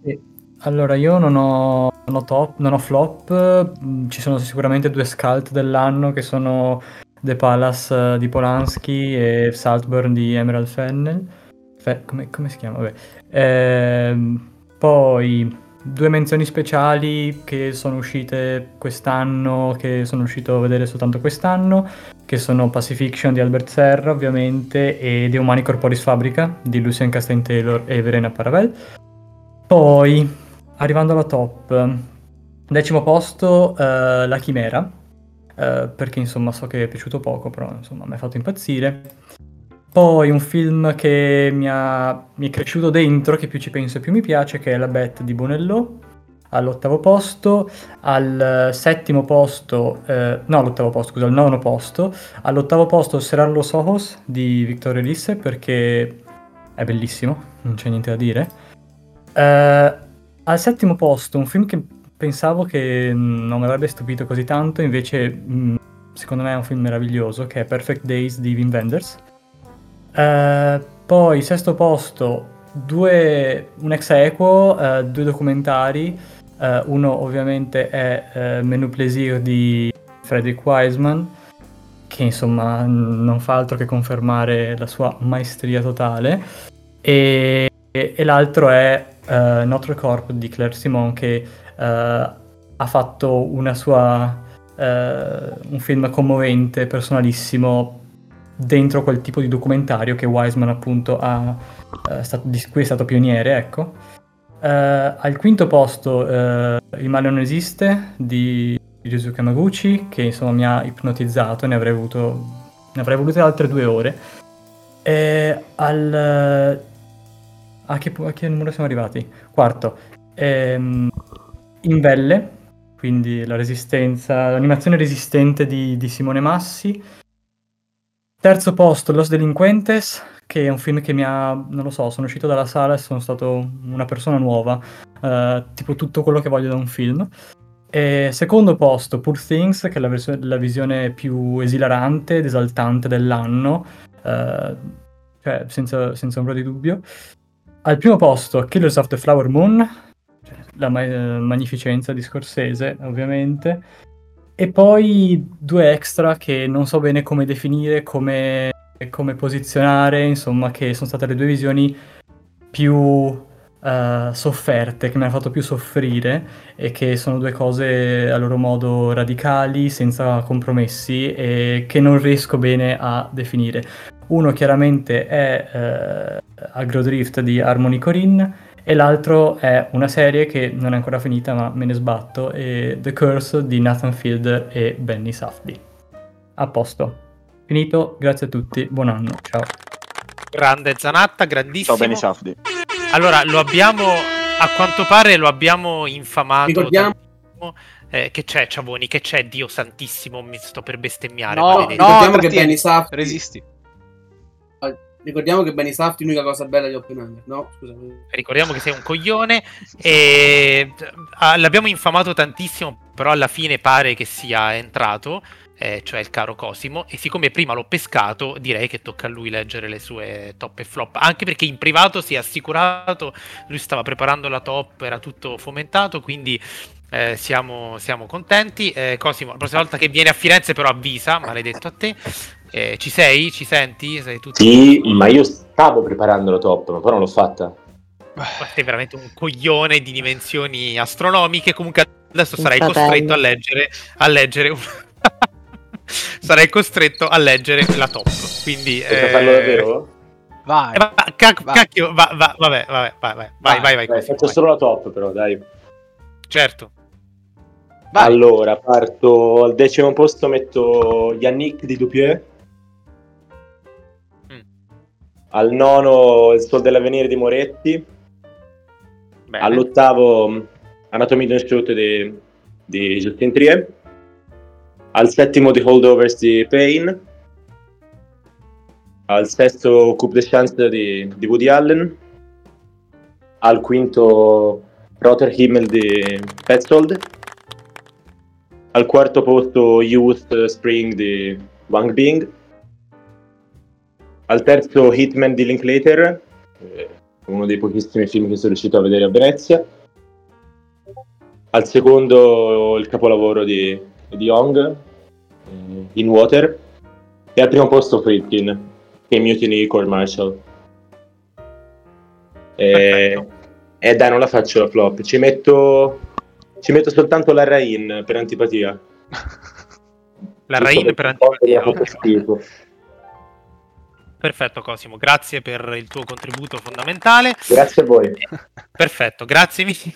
Sì. Allora, io non ho, non ho top, non ho flop. Ci sono sicuramente due scalt dell'anno, che sono The Palace di Polanski e Saltburn di Emerald Fennell. Come, come si chiama? Vabbè. Eh, poi due menzioni speciali che sono uscite quest'anno, che sono uscito a vedere soltanto quest'anno, che sono Pacifiction di Albert Serra, ovviamente, e The Umani Corporis Fabrica di Lucien Castain Taylor e Verena Paravel. Poi, arrivando alla top, decimo posto, eh, La Chimera, eh, perché insomma so che è piaciuto poco, però insomma mi ha fatto impazzire. Poi un film che mi, ha, mi è cresciuto dentro, che più ci penso e più mi piace, che è La Bête di Bonello, all'ottavo posto. Al settimo posto, eh, no all'ottavo posto, scusa, al nono posto. All'ottavo posto Serán los ojos di Victor Erice, perché è bellissimo, non c'è niente da dire. Eh, al settimo posto un film che pensavo che non mi avrebbe stupito così tanto, invece mh, secondo me è un film meraviglioso, che è Perfect Days di Wim Wenders. Uh, poi sesto posto due, un ex aequo, uh, due documentari, uh, uno ovviamente è uh, Menu Plaisir di Frederick Wiseman, che insomma n- non fa altro che confermare la sua maestria totale, e, e, e l'altro è uh, Notre Corps di Claire Simon, che uh, ha fatto una sua uh, un film commovente, personalissimo, dentro quel tipo di documentario che Wiseman appunto ha, eh, stato, di cui è stato pioniere, ecco. Eh, al quinto posto eh, Il male non esiste di Ryusuke Hamaguchi, che insomma mi ha ipnotizzato, ne avrei avuto ne avrei volute altre due ore. E al a che, a che numero siamo arrivati? Quarto, ehm, Invelle, quindi la resistenza, l'animazione resistente di, di Simone Massi. Terzo posto, Los Delinquentes, che è un film che mi ha, non lo so, sono uscito dalla sala e sono stato una persona nuova, eh, tipo tutto quello che voglio da un film. E secondo posto, Poor Things, che è la, vers- la visione più esilarante ed esaltante dell'anno, eh, cioè senza, senza ombra di dubbio. Al primo posto, Killers of the Flower Moon, la ma- magnificenza di Scorsese, ovviamente. E poi due extra che non so bene come definire, come, come posizionare, insomma, che sono state le due visioni più uh, sofferte, che mi hanno fatto più soffrire, e che sono due cose a loro modo radicali, senza compromessi, e che non riesco bene a definire. Uno chiaramente è uh, Agrodrift di Harmony Corine, e l'altro è una serie che non è ancora finita, ma me ne sbatto, e The Curse di Nathan Fielder e Benny Safdie. A posto. Finito, grazie a tutti, buon anno, ciao. Grande Zanatta, grandissimo. Ciao Beni Safdi. Allora, lo abbiamo, a quanto pare lo abbiamo infamato. Ricordiamo... Eh, che c'è Ciavoni, che c'è, Dio santissimo, mi sto per bestemmiare. No, no, ricordiamo che Beni Safdi... Resisti. Ricordiamo che Beni Safdi è l'unica cosa bella di Oppenheimer, no? Scusami. Ricordiamo che sei un coglione. E... l'abbiamo infamato tantissimo, però alla fine pare che sia entrato, eh, cioè il caro Cosimo, e siccome prima l'ho pescato, direi che tocca a lui leggere le sue top e flop, anche perché in privato si è assicurato, lui stava preparando la top, era tutto fomentato, quindi... Eh, siamo, siamo contenti, eh, Cosimo, la prossima volta che viene a Firenze però avvisa, maledetto a te, eh, ci sei? Ci senti? Sei tutto... Sì, ma io stavo preparando la top, ma poi non l'ho fatta. Sei veramente un coglione di dimensioni astronomiche, comunque adesso sarai costretto a leggere, a leggere un... sarai costretto a leggere la top, quindi... Eh... farlo davvero? Vai, eh, va, cac- vai. Cacchio, va, va, vabbè, vabbè, vai, vai, vai, vai, vai, vai faccio vai. Solo la top però, dai. Certo. Vai. Allora, parto al decimo posto, metto Yannick di Dupieux. Mm. Al nono Il Sol dell'Avvenire di Moretti. Bene. All'ottavo Anatomia di un Shoot di, di Justin Trier. Al settimo The Holdovers di Payne. Al sesto Coupe de Chance di, di Woody Allen. Al quinto Roter Himmel di Petzold. Al quarto posto Youth Spring di Wang Bing. Al terzo Hitman di Linklater, uno dei pochissimi film che sono riuscito a vedere a Venezia. Al secondo il capolavoro di, di Hong, In Water. E al primo posto Friedkin, che è Mutiny Court Martial. E... Eh dai, non la faccio la flop, ci metto ci metto soltanto la Rain per antipatia. La Rain per antipatia. Okay. Perfetto Cosimo, grazie per il tuo contributo fondamentale. Grazie a voi. Perfetto, grazie mille.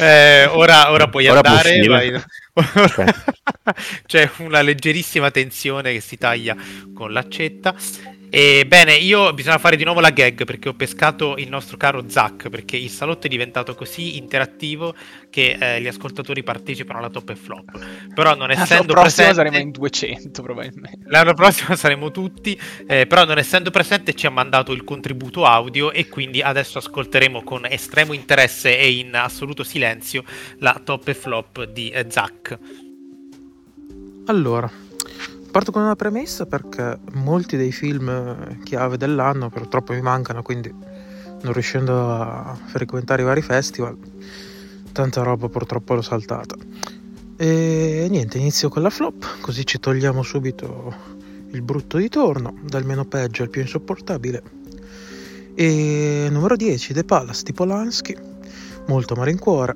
eh, ora, ora puoi ora andare. Vai. Okay. C'è una leggerissima tensione che si taglia con l'accetta. E bene, io bisogna fare di nuovo la gag perché ho pescato il nostro caro Zach, perché il salotto è diventato così interattivo che eh, gli ascoltatori partecipano alla top e flop. Però non essendo l'anno prossimo presente, saremo in duecento probabilmente. L'anno prossimo saremo tutti, eh, però non essendo presente ci ha mandato il contributo audio e quindi adesso ascolteremo con estremo interesse e in assoluto silenzio la top e flop di eh, Zach. Allora, parto con una premessa perché molti dei film chiave dell'anno purtroppo mi mancano, quindi non riuscendo a frequentare i vari festival, tanta roba purtroppo l'ho saltata. E niente, inizio con la flop, così ci togliamo subito il brutto di torno, dal meno peggio al più insopportabile. E numero dieci, The Palace di Polanski, molto malincuore.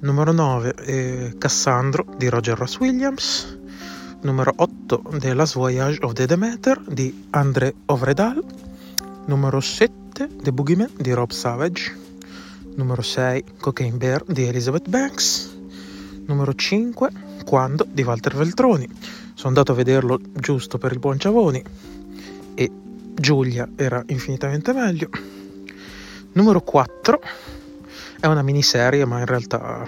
Numero nove, eh, Cassandro di Roger Ross Williams. Numero otto, The Last Voyage of the Demeter di André Ovredal. Numero sette, The Boogeyman di Rob Savage. Numero sei, Cocaine Bear di Elizabeth Banks. Numero cinque, Quando di Walter Veltroni. Sono andato a vederlo giusto per il buon Ciavoni e Giulia era infinitamente meglio. Numero quattro, è una miniserie ma in realtà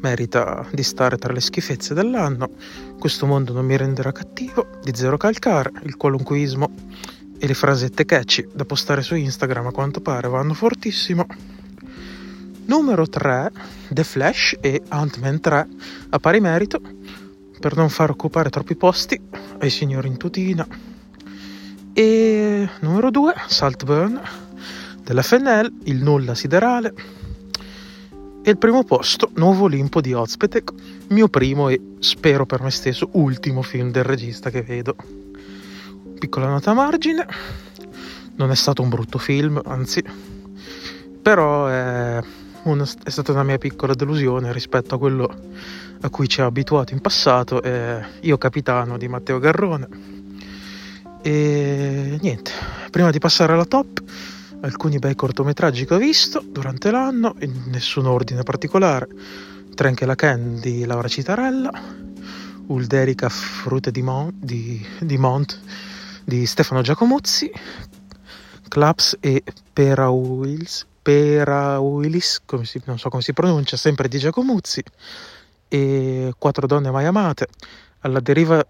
merita di stare tra le schifezze dell'anno, Questo mondo non mi renderà cattivo di Zero Calcare, il qualunquismo e le frasette catchy da postare su Instagram a quanto pare vanno fortissimo. Numero tre, The Flash e Ant-Man tre a pari merito per non far occupare troppi posti ai signori in tutina. E numero due, Saltburn della Fennell, il nulla siderale. E il primo posto, Nuovo Olimpo di Ozpetek, mio primo e spero per me stesso ultimo film del regista che vedo. Piccola nota a margine, non è stato un brutto film, anzi, però è, una, è stata una mia piccola delusione rispetto a quello a cui ci ha abituato in passato, eh, Io Capitano di Matteo Garrone. E niente, prima di passare alla top, alcuni bei cortometraggi che ho visto durante l'anno, in nessun ordine particolare. Trenche la Ken di Laura Citarella, Ulderica Frute di, Mon- di, di Mont di Stefano Giacomozzi, Claps e Perauilis, Perauilis come si, non so come si pronuncia, sempre di Giacomozzi, e Quattro donne mai amate, Alla deriva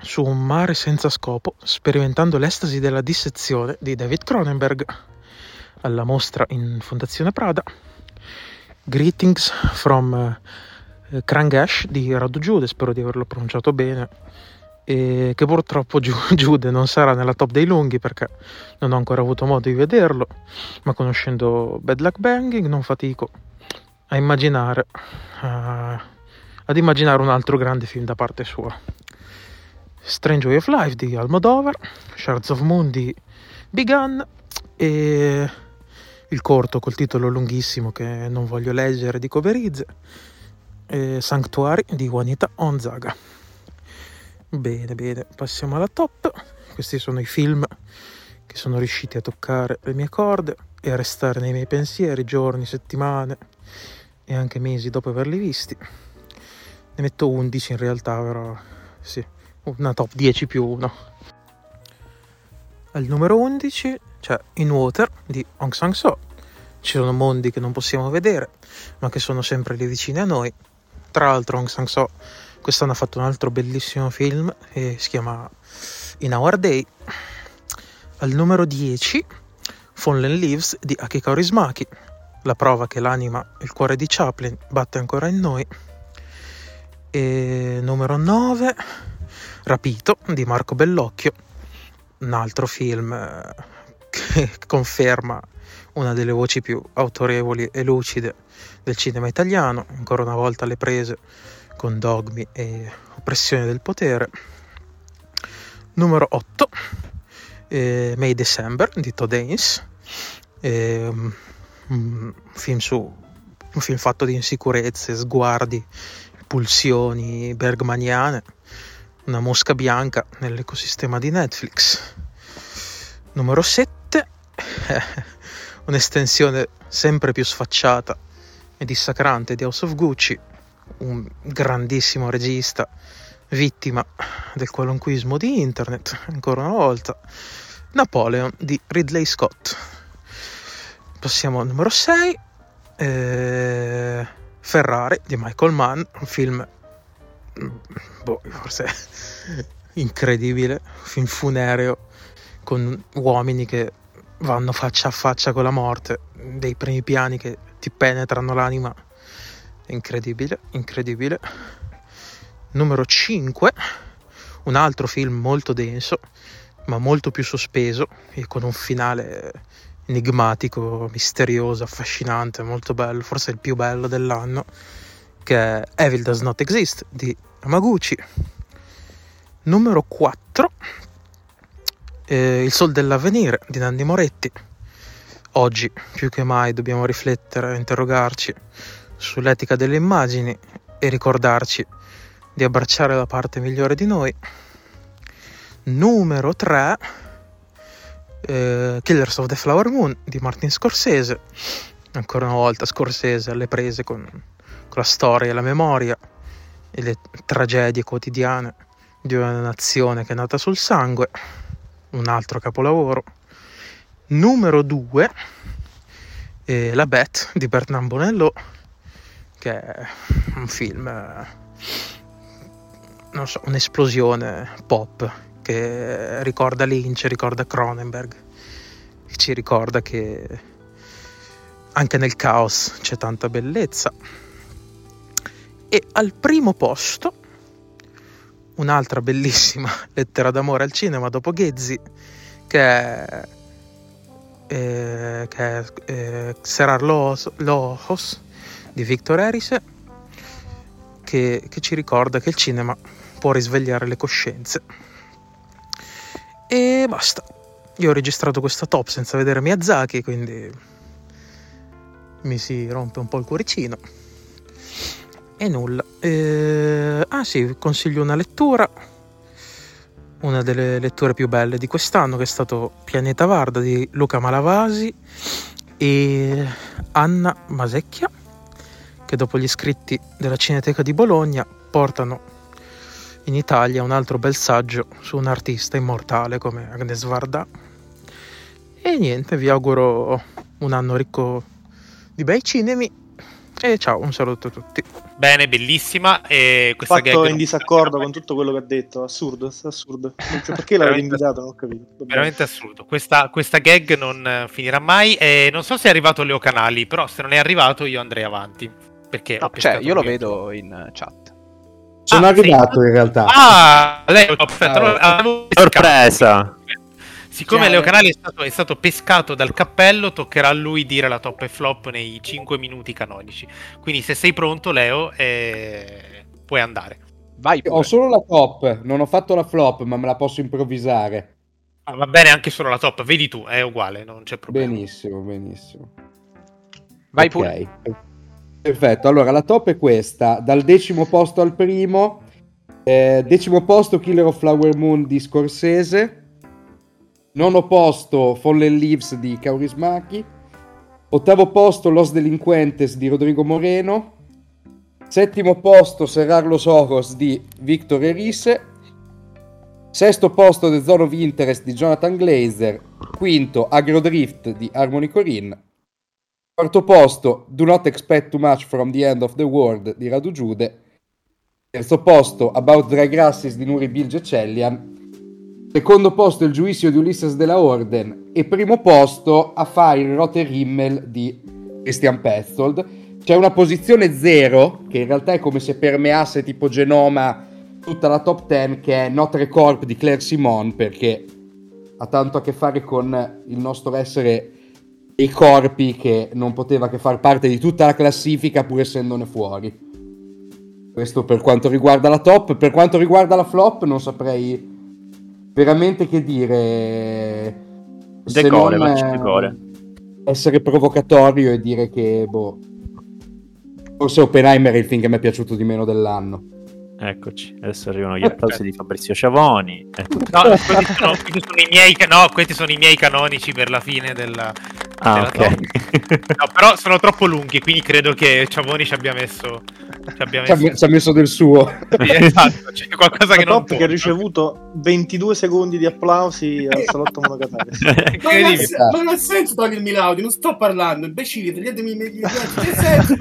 su un mare senza scopo, sperimentando l'estasi della dissezione di David Cronenberg, alla mostra in Fondazione Prada, Greetings from eh, Krangash di Radu Jude, spero di averlo pronunciato bene, e che purtroppo Jude non sarà nella top dei lunghi perché non ho ancora avuto modo di vederlo, ma conoscendo Bad Luck Banging non fatico a immaginare uh, ad immaginare un altro grande film da parte sua. Strange Way of Life di Almodovar, Shards of Moon di Bigan e il corto col titolo lunghissimo che non voglio leggere di Coverizze, e Sanctuary di Juanita Onzaga. Bene, bene, passiamo alla top. Questi sono i film che sono riusciti a toccare le mie corde e a restare nei miei pensieri giorni, settimane e anche mesi dopo averli visti. Ne metto undici in realtà, però sì, una top dieci più uno. Al numero undici c'è In Water di Aung San Suu. Ci sono mondi che non possiamo vedere, ma che sono sempre lì vicini a noi. Tra l'altro Aung San Suu quest'anno ha fatto un altro bellissimo film e si chiama In Our Day. Al numero dieci, Fallen Leaves di Akiko Horizmaki, la prova che l'anima e il cuore di Chaplin batte ancora in noi. E numero nove, Rapito di Marco Bellocchio, un altro film che conferma una delle voci più autorevoli e lucide del cinema italiano, ancora una volta alle prese con dogmi e oppressione del potere. Numero otto, eh, May December di Todd Haynes, eh, un, film su, un film fatto di insicurezze, sguardi, pulsioni bergmaniane, una mosca bianca nell'ecosistema di Netflix. Numero sette, eh, un'estensione sempre più sfacciata e dissacrante di House of Gucci, un grandissimo regista vittima del qualunquismo di internet, ancora una volta, Napoleon di Ridley Scott. Passiamo al numero sei, eh, Ferrari di Michael Mann, un film boh, forse incredibile, un film funereo con uomini che vanno faccia a faccia con la morte, dei primi piani che ti penetrano l'anima, incredibile, incredibile. Numero cinque, un altro film molto denso ma molto più sospeso e con un finale enigmatico, misterioso, affascinante, molto bello, forse il più bello dell'anno, che è Evil Does Not Exist di Hamaguchi. Numero quattro, eh, Il Sol dell'Avvenire di Nanni Moretti. Oggi più che mai dobbiamo riflettere e interrogarci sull'etica delle immagini e ricordarci di abbracciare la parte migliore di noi. Numero tre, eh, Killers of the Flower Moon di Martin Scorsese, ancora una volta Scorsese alle prese con, con la storia e la memoria e le tragedie quotidiane di una nazione che è nata sul sangue, un altro capolavoro. Numero due, eh, La Bête di Bertrand Bonello, che è un film, non so, un'esplosione pop che ricorda Lynch, ricorda Cronenberg, ci ricorda che anche nel caos c'è tanta bellezza. E al primo posto, un'altra bellissima lettera d'amore al cinema dopo Ghezzi, che è, eh, che è eh, Serrar los ojos di Victor Erice, che, che ci ricorda che il cinema può risvegliare le coscienze. E basta, io ho registrato questa top senza vedere Miyazaki, quindi mi si rompe un po' il cuoricino e nulla. E... ah sì, consiglio una lettura, una delle letture più belle di quest'anno, che è stato Pianeta Varda di Luca Malavasi e Anna Masecchia, che dopo gli scritti della Cineteca di Bologna portano in Italia un altro bel saggio su un artista immortale come Agnes Varda. E niente, vi auguro un anno ricco di bei cinemi. E ciao, un saluto a tutti. Bene, bellissima. E questa fatto in disaccordo con tutto quello che ha detto. Assurdo, assurdo. Non so perché l'avete invitato, non ho capito. Veramente assurdo. Questa, questa gag non finirà mai. E non so se è arrivato Leo Canali, però se non è arrivato io andrei avanti. Perché no, ho cioè, io lo vedo in chat. Sono ah, arrivato sì. In realtà. Ah, lei ho ah, sorpresa. Siccome Leo Canali è stato, è stato pescato dal cappello, toccherà a lui dire la top e flop nei cinque minuti canonici. Quindi se sei pronto, Leo, eh, puoi andare. Vai. Pure. Ho solo la top, non ho fatto la flop, ma me la posso improvvisare. Ah, va bene anche solo la top, vedi tu, è uguale, non c'è problema. Benissimo, benissimo. Vai okay. Pure. Perfetto, allora la top è questa, dal decimo posto al primo. Eh, decimo posto Killer of Flower Moon di Scorsese. Nono posto Fallen Leaves di Kaurismäki. Ottavo posto Los Delinquentes di Rodrigo Moreno. Settimo posto Serrar los ojos di Victor Erice. Sesto posto The Zone of Interest di Jonathan Glazer. Quinto Agrodrift di Harmony Corine. Quarto posto Do Not Expect Too Much from the End of the World di Radu Jude. Terzo posto About Dry Grasses di Nuri Bilge Ceylan. Secondo posto il Giudizio di Ulysses de la Orden e primo posto a fare il Rote Rimmel di Christian Petzold. C'è una posizione zero che in realtà è come se permeasse tipo genoma tutta la top dieci, che è Notre Corp di Claire Simon, perché ha tanto a che fare con il nostro essere dei corpi che non poteva che far parte di tutta la classifica pur essendone fuori. Questo per quanto riguarda la top. Per quanto riguarda la flop non saprei veramente che dire, se decore, non essere provocatorio e dire che boh, forse Oppenheimer è il film che mi è piaciuto di meno dell'anno. Eccoci, adesso arrivano gli applausi di Fabrizio Ciavoni. No, questi sono, questi sono i miei, no, questi sono i miei canonici per la fine della, ah, della okay. No, però sono troppo lunghi, quindi credo che Ciavoni ci abbia messo ci abbia messo, ci ha, ci ha messo del suo. Esatto, c'è qualcosa la che non può, che ha ricevuto no? ventidue secondi di applausi al salotto monocatale. Ma non ha senso togliere il Milaudi, non sto parlando, imbecilli, tagliatemi i miei senso.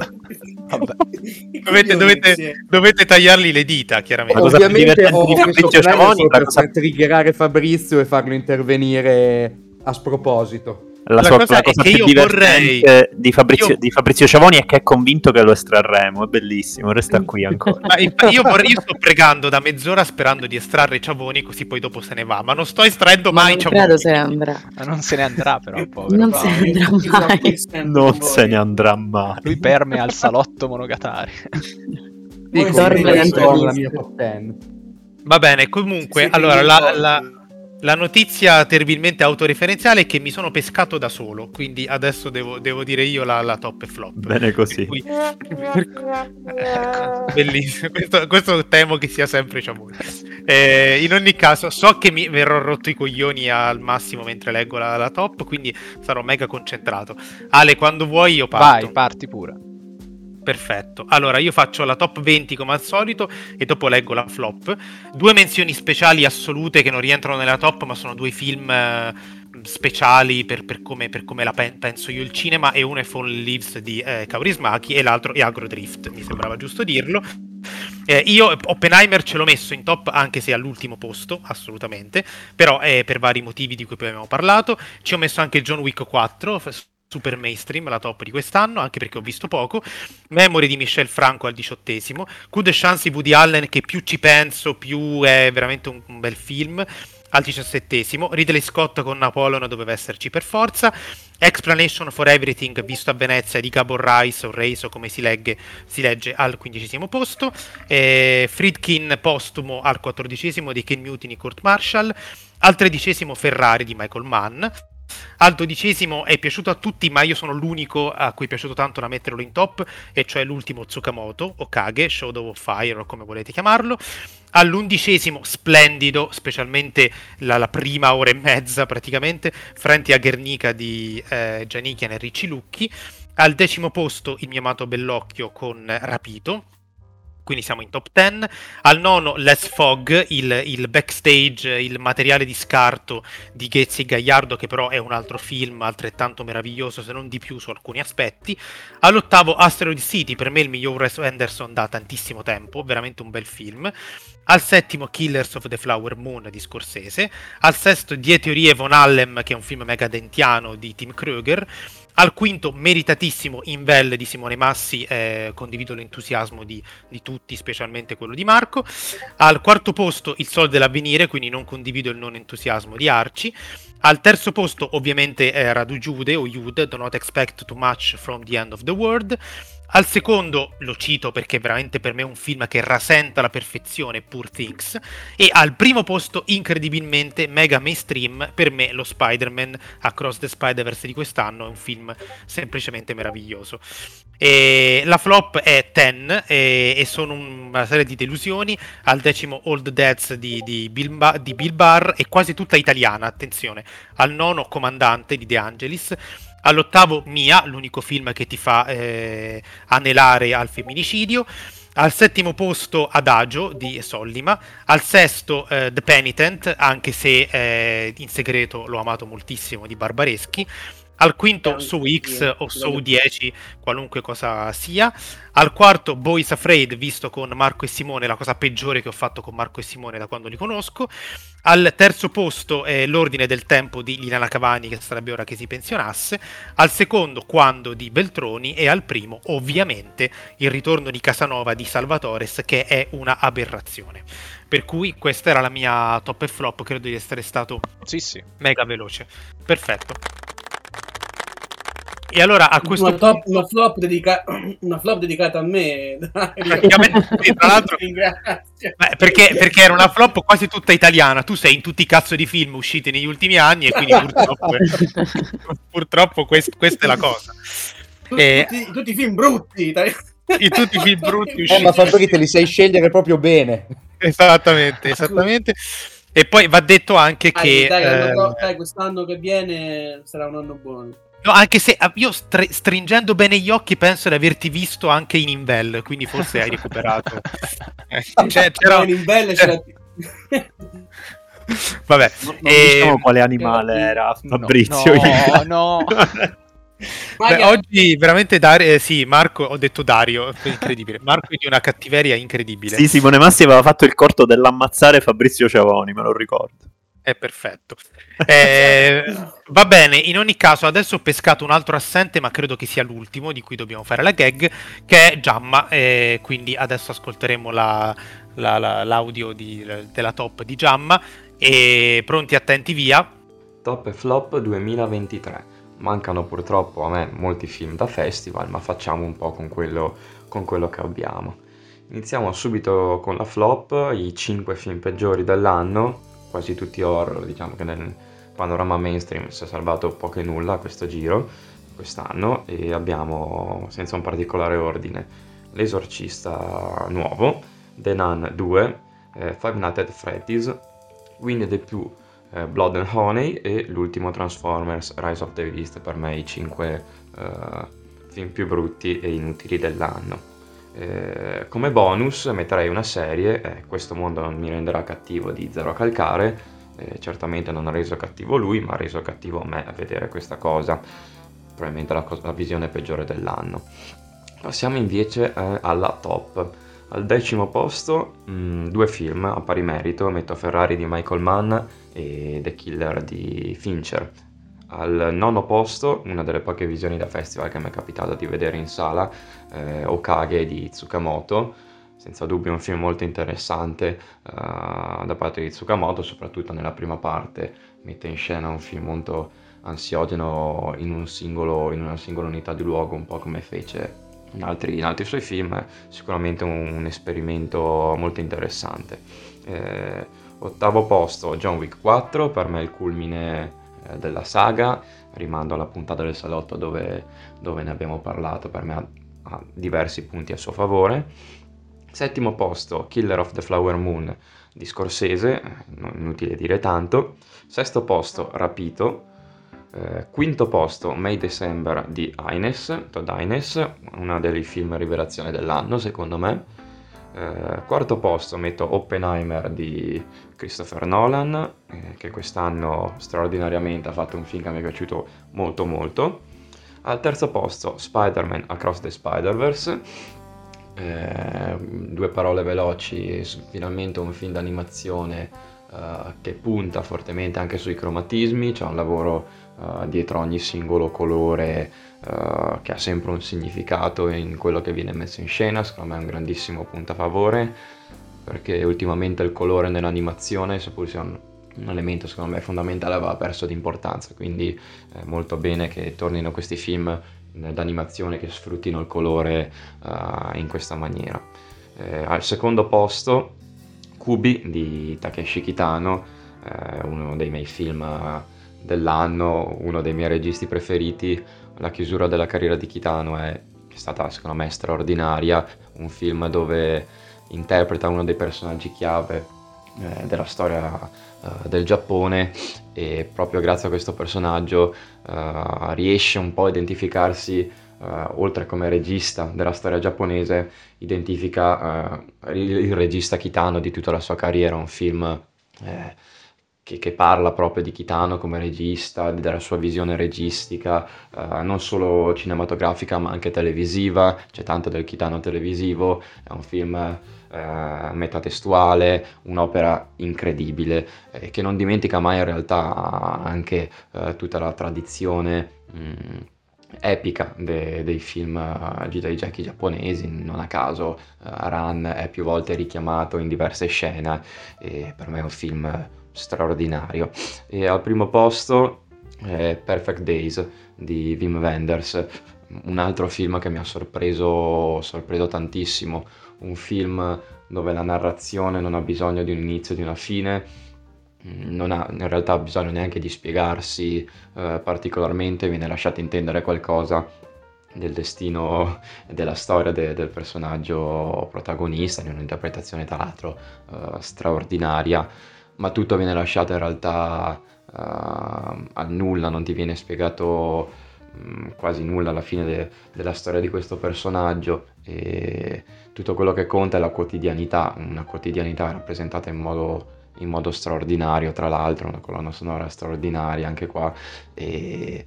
Dovete, dovete, dovete tagliarli le dita, chiaramente. Cosa ovviamente ho messo Ciavoni per triggerare Fabrizio e farlo intervenire a sproposito. La, la sua, cosa, la cosa più divertente vorrei... di, Fabrizio, io... di Fabrizio Ciavoni è che è convinto che lo estrarremo, è bellissimo, resta qui ancora. Ma io, vorrei, io sto pregando da mezz'ora sperando di estrarre Ciavoni così poi dopo se ne va, ma non sto estraendo mai Ciavoni. Credo se ne andrà. Ma non se ne andrà però, povero. Non se ne andrà mai. Non se ne andrà mai. Lui permea al salotto monogatari. Dico, la mia top ten. Va bene, comunque, sì, sì, allora la... la... La notizia terribilmente autoreferenziale è che mi sono pescato da solo, quindi adesso devo, devo dire io la, la top e flop. Bene così. Per cui, per, bellissimo, questo, questo temo che sia sempre Ciavoni. Eh, in ogni caso so che mi verrò rotto i coglioni al massimo mentre leggo la, la top, quindi sarò mega concentrato. Ale, quando vuoi io parto. Vai, parti pure. Perfetto, allora io faccio la top venti come al solito e dopo leggo la flop. Due menzioni speciali assolute che non rientrano nella top ma sono due film speciali per, per, come, per come la pen, penso io il cinema, e uno è Fallen Leaves di eh, Kaurismäki e l'altro è Agrodrift, mi sembrava giusto dirlo. Eh, io Oppenheimer ce l'ho messo in top anche se all'ultimo posto, assolutamente, però eh, per vari motivi di cui poi abbiamo parlato. Ci ho messo anche John Wick quattro, super mainstream, la top di quest'anno, anche perché ho visto poco. Memory di Michel Franco al diciottesimo. Good Chance di Woody Allen, che più ci penso più è veramente un, un bel film, al diciassettesimo. Ridley Scott con Napoleon doveva esserci per forza. Explanation for Everything, visto a Venezia, di Gabor Reis, o Reis o come si legge, si legge, al quindicesimo posto. Eh, Friedkin postumo al quattordicesimo di Ken Mutiny, Kurt Marshall. Al tredicesimo Ferrari di Michael Mann. Al dodicesimo è piaciuto a tutti, ma io sono l'unico a cui è piaciuto tanto da metterlo in top, e cioè l'ultimo Tsukamoto, o Kage, Shadow of Fire o come volete chiamarlo. All'undicesimo, splendido, specialmente la, la prima ora e mezza praticamente, Frente a Guernica di eh, Gianichian e Ricci Lucchi. Al decimo posto il mio amato Bellocchio con Rapito. quindi siamo in top dieci. Al nono Les Fog, il, il backstage, il materiale di scarto di Ghezzi e Gagliardo, che però è un altro film altrettanto meraviglioso, se non di più su alcuni aspetti. All'ottavo Asteroid City, per me il miglior Wes Anderson da tantissimo tempo, veramente un bel film. Al settimo Killers of the Flower Moon di Scorsese. Al sesto Die Teorie von Allem, che è un film megadentiano di Tim Krueger. Al quinto, meritatissimo, Invel di Simone Massi, eh, condivido l'entusiasmo di, di tutti, specialmente quello di Marco. Al quarto posto, Il Sol dell'Avvenire, quindi non condivido il non entusiasmo di Arci. Al terzo posto, ovviamente, eh, Radu Jude o Jude, Do Not Expect Too Much from the End of the World. Al secondo, lo cito perché veramente per me è un film che rasenta la perfezione, Poor Things. E al primo posto, incredibilmente, mega mainstream, per me lo Spider-Man Across the Spider-Verse di quest'anno è un film semplicemente meraviglioso. E la flop è Ten, e, e sono una serie di delusioni. Al decimo Old Dads di, di, Bill, di Bill Barr, e quasi tutta italiana, attenzione. Al nono Comandante di De Angelis. All'ottavo Mia, l'unico film che ti fa eh, anelare al femminicidio. Al settimo posto Adagio di Sollima. Al sesto eh, The Penitent, anche se eh, in segreto l'ho amato moltissimo, di Barbareschi. Al quinto So X o So dieci, qualunque cosa sia. Al quarto Boys Afraid, visto con Marco e Simone, la cosa peggiore che ho fatto con Marco e Simone da quando li conosco. Al terzo posto eh, L'Ordine del Tempo di Liliana Cavani, che sarebbe ora che si pensionasse. Al secondo Quando di Veltroni. E al primo, ovviamente, Il Ritorno di Casanova di Salvatores, che è una aberrazione. Per cui questa era la mia top e flop, credo di essere stato sì, sì. mega veloce. Perfetto. E allora a questo una, top, punto... una, flop dedica... una flop dedicata a me, praticamente, tra l'altro. Beh, perché, perché era una flop quasi tutta italiana. Tu sei in tutti i cazzo di film usciti negli ultimi anni, e quindi purtroppo purtroppo quest, questa è la cosa. Tutti, eh... tutti, tutti i film brutti italiani. I tutti i film brutti usciti. Eh, ma fatto che te li sai scegliere proprio bene. Esattamente, esattamente. E poi va detto anche dai, che dai, eh... no, dai, quest'anno che viene sarà un anno buono. No, anche se io str- stringendo bene gli occhi penso di averti visto anche in Invel, quindi forse hai recuperato. Cioè, c'era in Invel c'era... Vabbè, non, non e... diciamo quale animale era Fabrizio. No, no. no. Beh, oggi veramente Dario, eh, sì, Marco, ho detto Dario, incredibile. Marco è di una cattiveria incredibile. Sì, Simone Massi aveva fatto il corto dell'ammazzare Fabrizio Ciavoni, me lo ricordo. È perfetto, eh, va bene. In ogni caso adesso ho pescato un altro assente, ma credo che sia l'ultimo di cui dobbiamo fare la gag, che è Giamma, eh, quindi adesso ascolteremo la, la, la, l'audio di, della top di Giamma. E pronti, attenti, via. Top e flop duemilaventitré. Mancano purtroppo a me molti film da festival, ma facciamo un po' con quello, con quello che abbiamo. Iniziamo subito con la flop, i cinque film peggiori dell'anno, quasi tutti horror, diciamo che nel panorama mainstream si è salvato poco e nulla a questo giro, quest'anno, e abbiamo, senza un particolare ordine, L'Esorcista nuovo, The Nun due, eh, Five Nights at Freddy's, Winnie the Pooh, eh, Blood and Honey e l'ultimo Transformers Rise of the Beast, per me i cinque eh, film più brutti e inutili dell'anno. Eh, come bonus metterei una serie, eh, Questo mondo non mi renderà cattivo di Zero a Calcare, eh, certamente non ha reso cattivo lui, ma ha reso cattivo me a vedere questa cosa, probabilmente la, co- la visione peggiore dell'anno. Passiamo invece eh, alla top. Al decimo posto mh, due film a pari merito, metto Ferrari di Michael Mann e The Killer di Fincher. Al nono posto, una delle poche visioni da festival che mi è capitato di vedere in sala, eh, Okage di Tsukamoto, senza dubbio un film molto interessante eh, da parte di Tsukamoto, soprattutto nella prima parte, mette in scena un film molto ansiogeno in, un singolo, in una singola unità di luogo, un po' come fece in altri, in altri suoi film, sicuramente un, un esperimento molto interessante. Eh, ottavo posto, John Wick quattro, per me il culmine della saga, rimando alla puntata del salotto dove, dove ne abbiamo parlato, per me ha, ha diversi punti a suo favore. Settimo posto Killer of the Flower Moon di Scorsese, non inutile dire tanto. Sesto posto Rapito, eh, quinto posto May December di Haynes, Todd Haynes, uno dei film rivelazione dell'anno secondo me. Eh, quarto posto metto Oppenheimer di Christopher Nolan, eh, che quest'anno straordinariamente ha fatto un film che mi è piaciuto molto molto. Al terzo posto Spider-Man Across the Spider-Verse, eh, due parole veloci, finalmente un film d'animazione eh, che punta fortemente anche sui cromatismi, c'è un lavoro eh, dietro ogni singolo colore eh, che ha sempre un significato in quello che viene messo in scena, secondo me è un grandissimo punto a favore, perché ultimamente il colore nell'animazione, seppur sia un un elemento secondo me fondamentale, aveva perso di importanza, quindi è molto bene che tornino questi film d'animazione che sfruttino il colore uh, in questa maniera. Eh, al secondo posto Kubi di Takeshi Kitano, eh, uno dei miei film dell'anno, uno dei miei registi preferiti. La chiusura della carriera di Kitano è stata secondo me straordinaria, un film dove interpreta uno dei personaggi chiave eh, della storia del Giappone, e proprio grazie a questo personaggio uh, riesce un po' a identificarsi, uh, oltre come regista della storia giapponese, identifica uh, il, il regista Kitano di tutta la sua carriera, un film eh, che, che parla proprio di Kitano come regista, della sua visione registica, uh, non solo cinematografica ma anche televisiva, c'è tanto del Kitano televisivo, è un film Uh, metatestuale, un'opera incredibile eh, che non dimentica mai in realtà anche uh, tutta la tradizione mh, epica de- dei film uh, dei giacchi giapponesi. Non a caso uh, Aran è più volte richiamato in diverse scene, e per me è un film straordinario. E al primo posto eh, Perfect Days di Wim Wenders, un altro film che mi ha sorpreso, sorpreso tantissimo, un film dove la narrazione non ha bisogno di un inizio e di una fine, non ha in realtà bisogno neanche di spiegarsi eh, particolarmente, viene lasciato intendere qualcosa del destino e della storia de- del personaggio protagonista, in un'interpretazione tra l'altro eh, straordinaria, ma tutto viene lasciato in realtà eh, a nulla, non ti viene spiegato quasi nulla alla fine de- della storia di questo personaggio, e tutto quello che conta è la quotidianità, una quotidianità rappresentata in modo, in modo straordinario, tra l'altro una colonna sonora straordinaria anche qua, e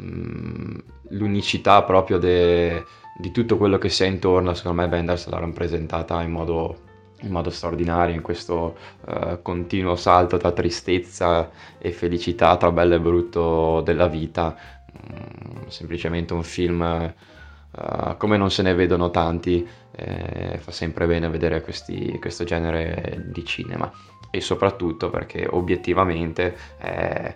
mm, l'unicità proprio de- di tutto quello che si ha intorno, secondo me Wenders l'ha rappresentata in modo in modo straordinario, in questo uh, continuo salto tra tristezza e felicità, tra bello e brutto della vita. Semplicemente un film uh, come non se ne vedono tanti, eh, fa sempre bene vedere questi, questo genere di cinema, e soprattutto perché obiettivamente è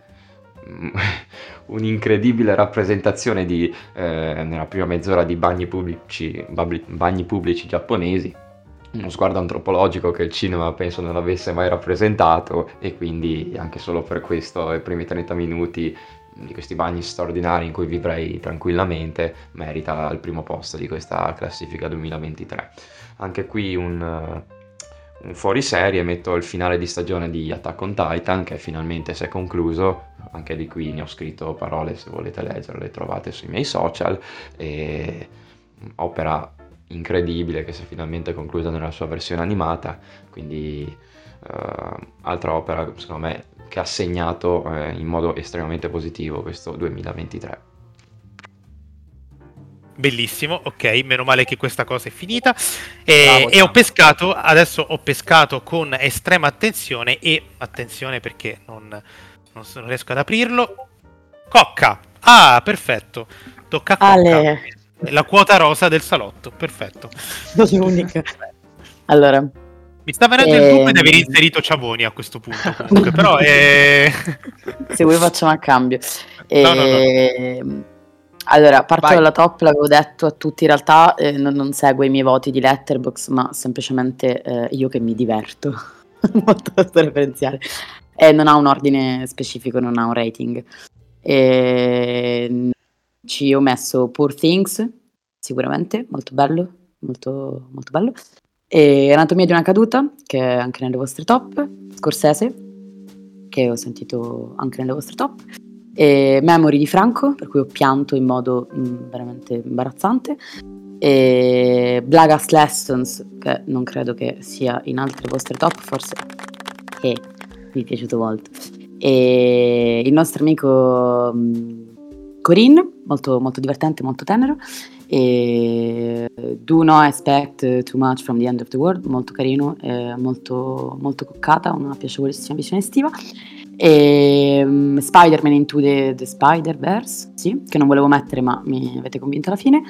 un'incredibile rappresentazione di, eh, nella prima mezz'ora, di bagni pubblici, bagni pubblici giapponesi, uno sguardo antropologico che il cinema penso non avesse mai rappresentato, e quindi anche solo per questo i primi trenta minuti di questi bagni straordinari in cui vivrei tranquillamente merita il primo posto di questa classifica duemilaventitré. Anche qui un, un fuoriserie, metto il finale di stagione di Attack on Titan, che finalmente si è concluso, anche di qui ne ho scritto parole, se volete leggerle le trovate sui miei social, e opera incredibile che si è finalmente conclusa nella sua versione animata, quindi uh, altra opera secondo me che ha segnato eh, in modo estremamente positivo questo duemilaventitré. Bellissimo, ok, meno male che questa cosa è finita. E, Bravo, e ho pescato, adesso ho pescato con estrema attenzione, e attenzione perché non, non, non riesco ad aprirlo. Cocca, ah perfetto, tocca a Cocca. Ale. La quota rosa del salotto, perfetto. Non l'unica. Allora, mi sta venendo e... il dubbio di aver inserito Ciavoni a questo punto, comunque, però è... se vuoi facciamo un cambio. E... No, no, no. Allora, parto Vai. dalla top, l'avevo detto a tutti in realtà, eh, non, non segue i miei voti di Letterboxd, ma semplicemente eh, io che mi diverto, molto referenziale. E non ha un ordine specifico, non ha un rating. E... ci ho messo Poor Things, sicuramente, molto bello, molto, molto bello. E Anatomia di una caduta, che è anche nelle vostre top, Scorsese, che ho sentito anche nelle vostre top, e Memory di Franco, per cui ho pianto in modo mh, veramente imbarazzante, e Blagas Lessons, che non credo che sia in altre vostre top, forse, e mi è piaciuto molto, e il nostro amico um, Corinne, molto, molto divertente, molto tenero, e Do Not Expect Too Much From The End Of The World, molto carino, eh, molto, molto coccata, una piacevolissima visione estiva, e um, Spider-Man Into the, the Spider-Verse, sì, che non volevo mettere ma mi avete convinto alla fine,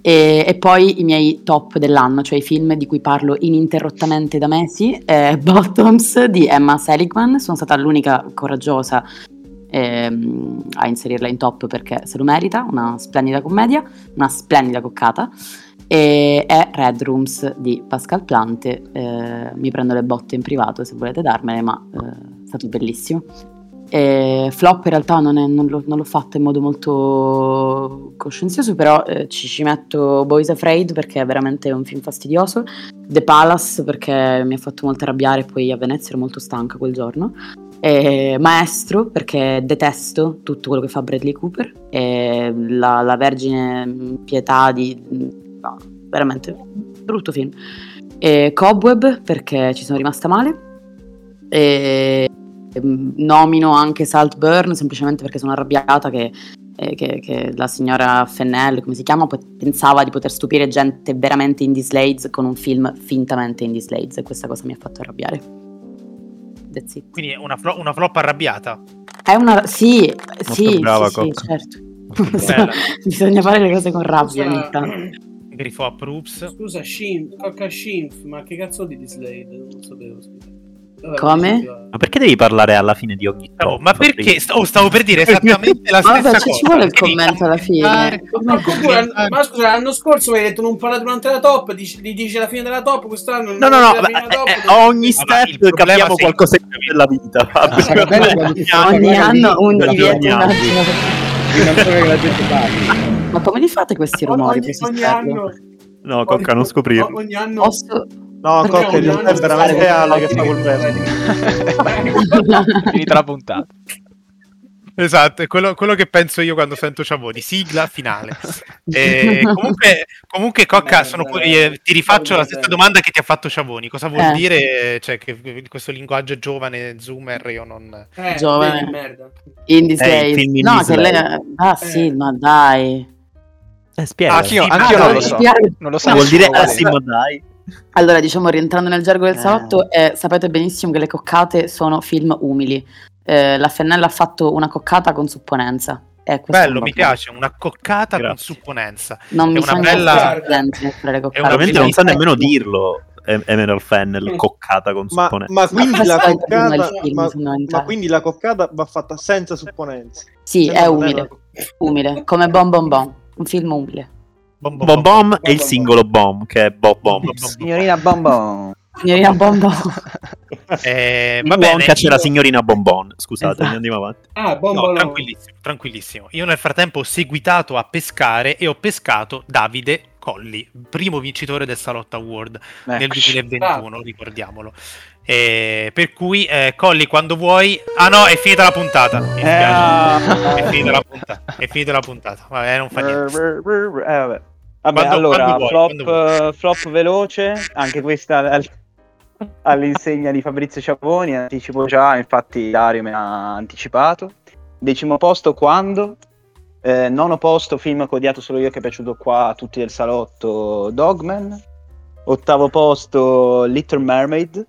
e, e poi i miei top dell'anno, cioè i film di cui parlo ininterrottamente da mesi. eh, Bottoms di Emma Seligman, sono stata l'unica coraggiosa ehm, a inserirla in top perché se lo merita, una splendida commedia, una splendida coccata, e è Red Rooms di Pascal Plante. Eh, mi prendo le botte in privato se volete darmele, ma eh, è stato bellissimo. E flop in realtà non, è, non, lo, non l'ho fatto in modo molto coscienzioso, però eh, ci, ci metto Boys Afraid perché è veramente un film fastidioso, The Palace perché mi ha fatto molto arrabbiare, poi a Venezia ero molto stanca quel giorno, e Maestro perché detesto tutto quello che fa Bradley Cooper, e la, la Vergine Pietà di... no, veramente brutto film, e Cobweb perché ci sono rimasta male, e nomino anche Saltburn semplicemente perché sono arrabbiata che, eh, che, che la signora Fennell, come si chiama, pensava di poter stupire gente veramente in Slades con un film fintamente in Slades, e questa cosa mi ha fatto arrabbiare. That's it. Quindi è una, flo- una flop arrabbiata, è una... sì, sì, brava, sì, sì, certo. Bisogna fare le cose con rabbia ogni tanto. Grifo approves. Scusa, Shinf, Cocca Shinf, ma che cazzo di Slade? Non sapevo, scusa. Come? Ma perché devi parlare alla fine di ogni top? Oh, ma perché? Oh, stavo per dire esattamente la stessa cosa. Ma ci vuole il commento alla fine. Ma, ma, ma scusa, l'anno scorso mi hai detto non parla durante la top, dici, dici la fine della top, quest'anno non... No, no, no, la fine eh, top, eh, ogni step capiamo qualcosa della vita. Ogni anno un divieto. Ma come li fate questi rumori? Ogni anno. No, Cocca, non scoprirlo. Ogni anno. No, Cocca è veramente Ale che fa col verbo. Finita la puntata. Esatto, è quello, quello che penso io quando sento Ciavoni. Sigla finale. E comunque, comunque Cocca, sono, eh, ti rifaccio la stessa domanda che ti ha fatto Ciavoni. Cosa vuol eh. dire, cioè, che questo linguaggio giovane, zoomer, io non... Eh, giovane, eh, merda. In this eh, in no, che lei... Ah sì, eh. ma dai. Eh, spiega. Ah, anch'io, anch'io ah, non, lo so. non lo so. Vuol dire, ah sì, ma dai. Allora, diciamo, rientrando nel gergo del eh. salotto, eh, sapete benissimo che le coccate sono film umili. Eh, la Fennella ha fatto una coccata con supponenza. Eh, Bello, mi piace, una coccata Grazie. con supponenza. Non è mi una bella... Veramente non sa nemmeno dirlo, Emerald Fennel, coccata con ma, supponenza. Ma quindi, la coccata, ma, ma quindi la coccata va fatta senza supponenza. Sì, senza è umile, umile, come Bon Bon Bon, un film umile. Bom Bom, bom, bom, bom, bom e bom, il singolo Bom, che è Bob Bom, bom. Signorina Bom Bom. Signorina Bom Bom. Eh, va bene, c'è io... la signorina Bon Bon, scusate, esatto. Andiamo avanti. Ah, bon no, bon tranquillissimo, bon. tranquillissimo. Io nel frattempo ho seguitato a pescare e ho pescato Davide Colli, primo vincitore del Salotto Award eh, nel duemilaventuno, ah. ricordiamolo. Eh, per cui eh, Colli, quando vuoi... Ah no, è finita la puntata. Mi spiace. Eh, è finita la puntata. È finita la puntata. Vabbè, non fa niente. Eh, vabbè. Vabbè, quando, allora, quando vuoi, flop, flop veloce, anche questa all'insegna di Fabrizio Ciavoni, anticipo già, infatti Dario me l'ha anticipato. Decimo posto, Quando. Eh, nono posto, film che ho odiato solo io, che è piaciuto qua a tutti del salotto, Dogman. Ottavo posto, Little Mermaid.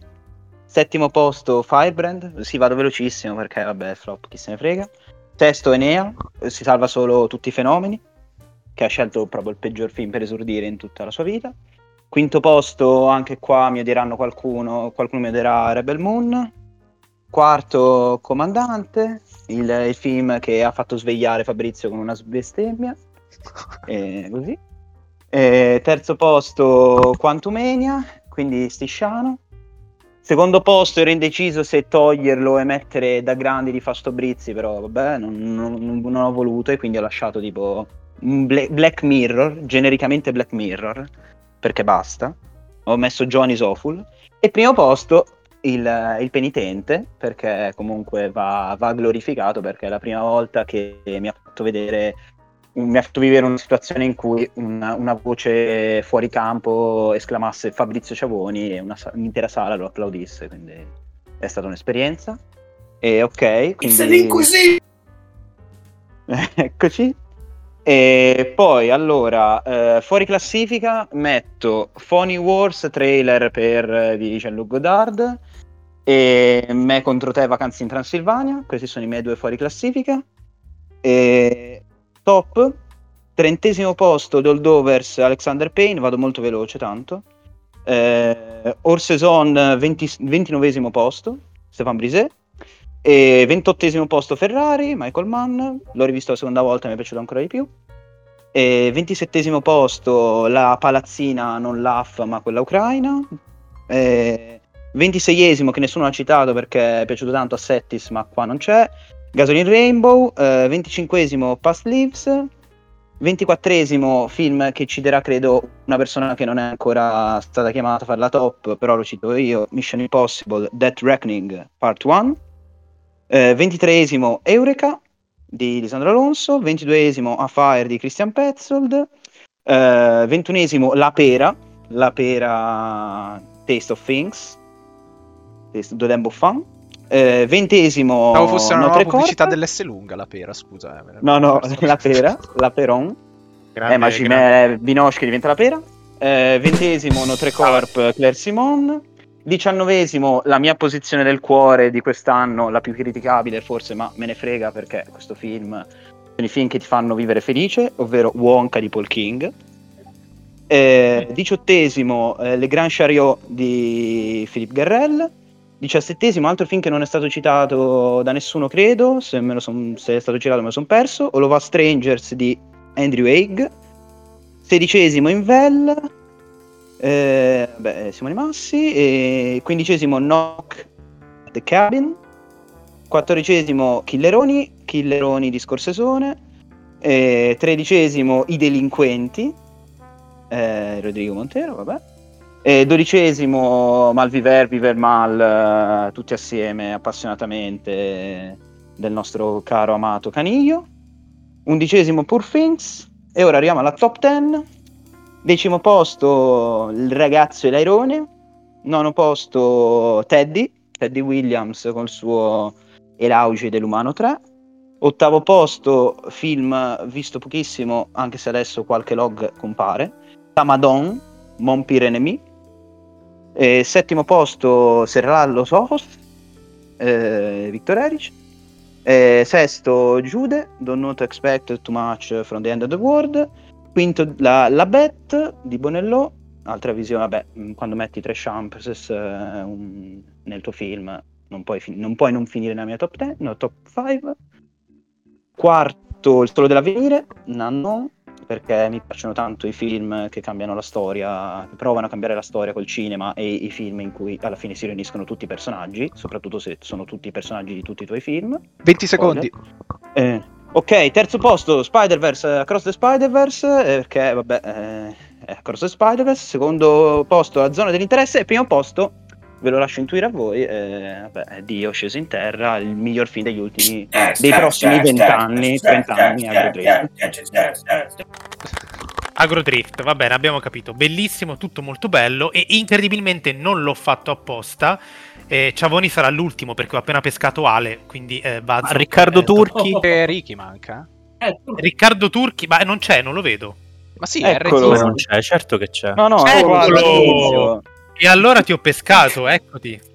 Settimo posto, Firebrand. Si, vado velocissimo perché vabbè, flop, chi se ne frega. Sesto, Enea. Si salva solo Tutti i fenomeni, che ha scelto proprio il peggior film per esordire in tutta la sua vita. Quinto posto, anche qua mi odieranno qualcuno, qualcuno mi odierà, Rebel Moon. Quarto, Comandante, il, il film che ha fatto svegliare Fabrizio con una bestemmia. E così. E terzo posto, Quantumania, quindi Stisciano. Secondo posto, ero indeciso se toglierlo e mettere Da Grandi di Fausto Brizzi, però vabbè, non, non, non ho voluto e quindi ho lasciato tipo Black Mirror, genericamente Black Mirror, perché basta. Ho messo Johnny's Awful. E primo posto, il, il Penitente, perché comunque va, va glorificato, perché è la prima volta che mi ha fatto vedere mi ha fatto vivere una situazione in cui una, una voce fuori campo esclamasse Fabrizio Ciavoni e una, un'intera sala lo applaudisse, quindi è stata un'esperienza. E ok, quindi così. Eccoci. E poi allora eh, fuori classifica metto Phony Wars, trailer per di Jean-Luc Godard, e Me contro te, Vacanze in Transilvania. Questi sono i miei due fuori classifica. E top, trentesimo posto, The Holdovers, Alexander Payne, vado molto veloce tanto. Eh, Orsaison, ventinovesimo posto, Stéphane Brisé. E ventottesimo posto Ferrari, Michael Mann, l'ho rivisto la seconda volta e mi è piaciuto ancora di più. E ventisettesimo posto La palazzina, non l'A F ma quella ucraina. E ventiseiesimo, che nessuno l'ha citato perché è piaciuto tanto a Settis ma qua non c'è, Gasoline Rainbow. eh, venticinquesimo Past Lives. Ventiquattresimo film che citerà credo una persona che non è ancora stata chiamata a fare la top, però lo cito io, Mission Impossible Death Reckoning Part uno. Eh, ventitreesimo Eureka di Lisandro Alonso, ventiduesimo A Fire di Christian Petzold, eh, ventunesimo La Pera, La Pera Taste of Things, Taste of the Lamb of Fun, eh, ventesimo no, fosse una nuova pubblicità dell'S lunga, La Pera, scusa. Eh, no, no, La Pera, La Peron, grande, eh, ma Cimè Binoche che diventa La Pera, eh, ventesimo Notre Corp, ah. Claire Simon. Diciannovesimo, la mia posizione del cuore di quest'anno, la più criticabile forse, ma me ne frega perché questo film sono i film che ti fanno vivere felice, ovvero Wonka di Paul King. Eh, diciottesimo, eh, Le Grand Chariot di Philippe Garrel. Diciassettesimo, altro film che non è stato citato da nessuno credo, se, me lo son, se è stato citato me lo sono perso, All of Us Strangers di Andrew Haig. Sedicesimo, Invel. Eh, beh, Simone Massi. E quindicesimo Knock at the Cabin. Quattordicesimo Killeroni Killeroni di Scorsesone. E tredicesimo I Delinquenti, eh, Rodrigo Montero, vabbè. E dodicesimo Malviver, Viver Mal, eh, tutti assieme appassionatamente, del nostro caro amato Caniglio. Undicesimo Poor Things. E ora arriviamo alla top ten. Decimo posto Il ragazzo e l'airone. Nono posto Teddy Teddy Williams con il suo L'auge dell'umano tre. Ottavo posto, film visto pochissimo anche se adesso qualche log compare, Tamadon, Mon Pire Ennemi. E settimo posto Serrallo Sohos, eh, Victor Erice. E sesto Jude, Don't Not Expect Too Much From The End Of The World. Quinto la, la Bette di Bonello, altra visione, vabbè, quando metti tre chances eh, un, nel tuo film non puoi, fin- non puoi non finire nella mia top dieci, no, top cinque. Quarto Il Solo dell'Avvenire, no, no, perché mi piacciono tanto i film che cambiano la storia, che provano a cambiare la storia col cinema, e i film in cui alla fine si riuniscono tutti i personaggi, soprattutto se sono tutti i personaggi di tutti i tuoi film. venti secondi. Eh, Ok, terzo posto Spider-Verse, Across the Spider-Verse, eh, perché vabbè, eh, è Across the Spider-Verse. Secondo posto La Zona dell'Interesse. E primo posto, ve lo lascio intuire a voi, eh, vabbè, Dio sceso in terra, il miglior film degli ultimi, eh, dei prossimi vent'anni, trent'anni, Agrodrift. Agrodrift, va bene, abbiamo capito, bellissimo, tutto molto bello, e incredibilmente non l'ho fatto apposta. Eh, Ciavoni sarà l'ultimo perché ho appena pescato Ale, quindi eh, bazzo, Riccardo eh, Turchi e Ricky manca. Eh, Turchi. Riccardo Turchi, ma non c'è, non lo vedo. Ma sì, eccolo, non c'è, certo che c'è. No, no, eccolo. E allora ti ho pescato, eccoti.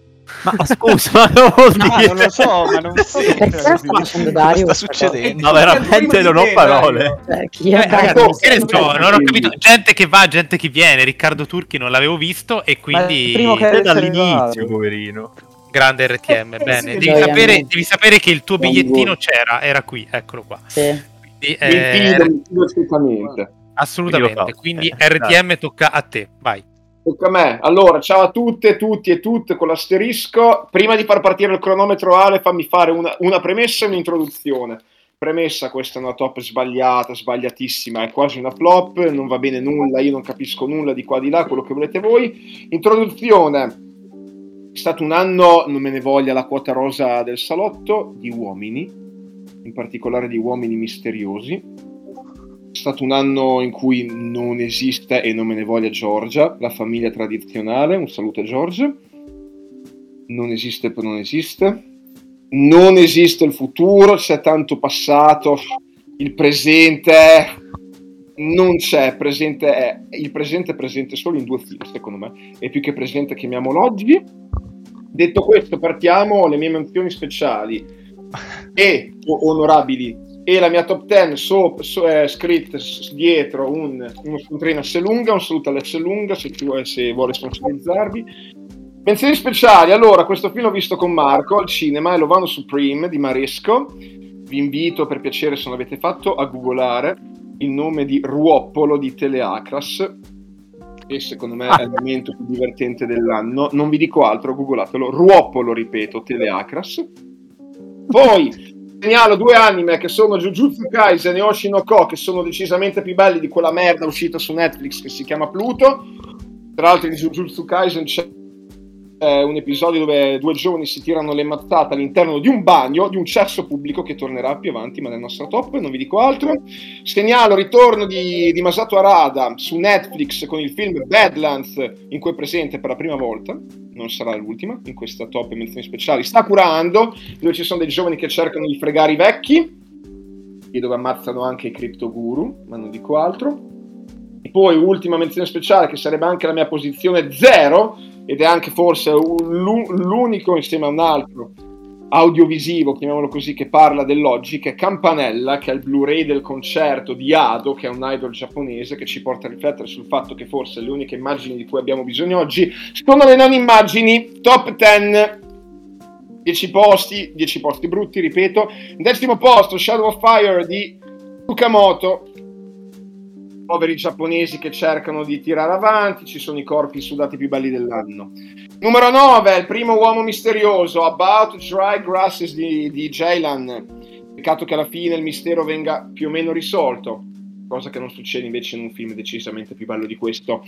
Ma scusa, ma non, no, non lo so, ma non so sì, cosa sta succedendo. Ma no, veramente non ho parole. Cioè, chi è eh, ragazzi, che ne so, non ho capito. Gente che va, gente che viene. Riccardo Turchi non l'avevo visto e quindi primo che dall'inizio, poverino. Grande R T M, eh, bene. Sì, devi, sapere, devi sapere che il tuo bigliettino c'era, era qui, eccolo qua. Sì. Quindi, eh, assolutamente. Assolutamente. Quindi eh, R T M dai. Tocca a te, vai. Tocca a me. Allora, ciao a tutte, tutti e tutte con l'asterisco. Prima di far partire il cronometro, Ale, fammi fare una, una premessa e un'introduzione. Premessa, questa è una top sbagliata, sbagliatissima, è quasi una flop, non va bene nulla, io non capisco nulla di qua di là, quello che volete voi. Introduzione. È stato un anno, non me ne voglia la quota rosa del salotto, di uomini, in particolare di uomini misteriosi. È stato un anno in cui non esiste, e non me ne voglia Giorgia, la famiglia tradizionale, un saluto a Giorgia, non esiste per non esiste, non esiste il futuro, c'è tanto passato, il presente non c'è, presente è, il presente è presente solo in due film secondo me, e più che presente chiamiamolo oggi. Detto questo, partiamo le mie menzioni speciali e onorabili. E la mia top dieci so, so, eh, scritta dietro un, uno scontrino a Selunga, un saluto alla Selunga se, se vuole sponsorizzarvi. Menzioni speciali, allora, questo film l'ho visto con Marco al cinema, è Lovano Supreme di Maresco. Vi invito per piacere, se non l'avete fatto, a googolare il nome di Ruoppolo di Teleacras, che secondo me è il momento più divertente dell'anno, non vi dico altro, googolatelo, Ruoppolo, ripeto, Teleacras. Poi segnalo due anime che sono Jujutsu Kaisen e Hoshi no Ko, che sono decisamente più belli di quella merda uscita su Netflix che si chiama Pluto. Tra l'altro in Jujutsu Kaisen c'è eh, un episodio dove due giovani si tirano le mazzate all'interno di un bagno, di un cesso pubblico, che tornerà più avanti, ma nel nostro top, non vi dico altro. Segnalo il ritorno di, di Masato Arada su Netflix con il film Badlands, in cui è presente per la prima volta. Non sarà l'ultima in questa top e menzioni speciali. Sta curando, dove ci sono dei giovani che cercano di fregare i vecchi e dove ammazzano anche i cripto guru, ma non dico altro. E poi ultima menzione speciale, che sarebbe anche la mia posizione zero, ed è anche forse l'unico insieme a un altro audiovisivo, chiamiamolo così, che parla dell'oggi, che è Campanella, che è il Blu-ray del concerto di Ado, che è un idol giapponese, che ci porta a riflettere sul fatto che forse le uniche immagini di cui abbiamo bisogno oggi sono le non immagini. Top dieci, dieci posti, dieci posti brutti, ripeto. Decimo posto, Shadow of Fire di Tsukamoto. Poveri giapponesi che cercano di tirare avanti, ci sono i corpi sudati più belli dell'anno. Numero nove, il primo uomo misterioso, About Dry Grasses di, di Jaylan. Peccato che alla fine il mistero venga più o meno risolto, cosa che non succede invece in un film decisamente più bello di questo.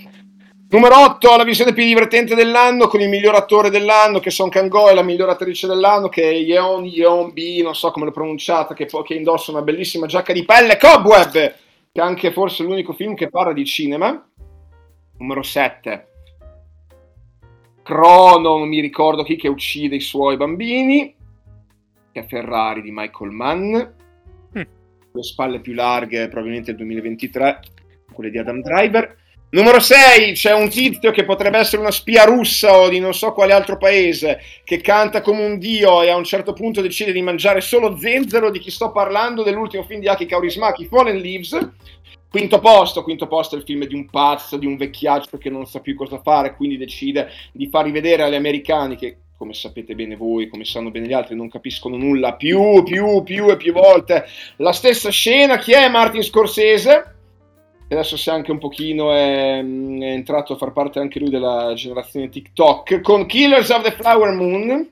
Numero otto, la visione più divertente dell'anno, con il miglior attore dell'anno che Song Kang-ho e la miglior attrice dell'anno che è Yeon Yeon-bi, non so come l'ho pronunciata, che, che indossa una bellissima giacca di pelle Cobweb, che è anche forse l'unico film che parla di cinema. Numero sette, Crono, non mi ricordo chi, che uccide i suoi bambini, che è Ferrari di Michael Mann, mm. le spalle più larghe probabilmente del duemilaventitré, quelle di Adam Driver. Numero sei, c'è un tizio che potrebbe essere una spia russa o di non so quale altro paese, che canta come un dio e a un certo punto decide di mangiare solo zenzero. Di chi sto parlando? Dell'ultimo film di Aki Kaurismäki, Fallen Leaves. Quinto posto, quinto posto è il film di un pazzo, di un vecchiaccio che non sa più cosa fare, quindi decide di far rivedere agli americani, che come sapete bene voi, come sanno bene gli altri, non capiscono nulla, più, più, più e più volte la stessa scena. Chi è? Martin Scorsese. Adesso si è anche un pochino è, è entrato a far parte anche lui della generazione TikTok, con Killers of the Flower Moon.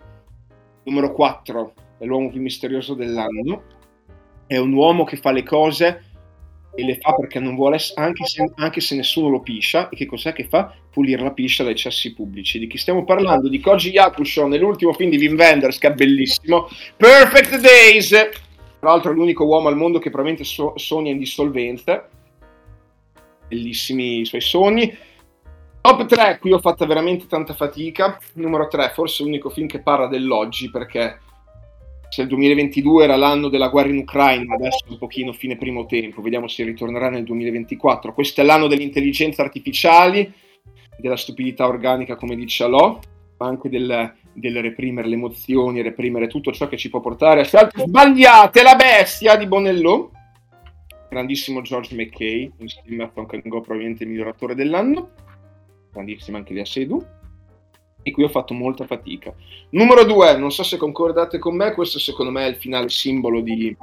Numero quattro, è l'uomo più misterioso dell'anno, è un uomo che fa le cose e le fa perché non vuole, anche se, anche se nessuno lo piscia. E che cos'è che fa? Pulire la piscia dai cessi pubblici. Di chi stiamo parlando? Di Koji Yakusho, nell'ultimo film di Wim Wenders, che è bellissimo, Perfect Days. Tra l'altro è l'unico uomo al mondo che probabilmente so- sogna in dissolvenza, bellissimi i suoi sogni. Top tre, qui ho fatto veramente tanta fatica. Numero tre, forse l'unico film che parla dell'oggi, perché se il duemilaventidue era l'anno della guerra in Ucraina, adesso un pochino fine primo tempo, vediamo se ritornerà nel duemilaventiquattro. Questo è l'anno dell'intelligenza artificiale, della stupidità organica, come dice Alò, ma anche del, del reprimere le emozioni, reprimere tutto ciò che ci può portare a scelte sbagliate. La bestia di Bonello, grandissimo George McKay, insieme a Song Kang-ho probabilmente il miglior attore dell'anno, grandissima anche Lia Seydoux. E qui ho fatto molta fatica. Numero due, non so se concordate con me, questo secondo me è il finale simbolo di,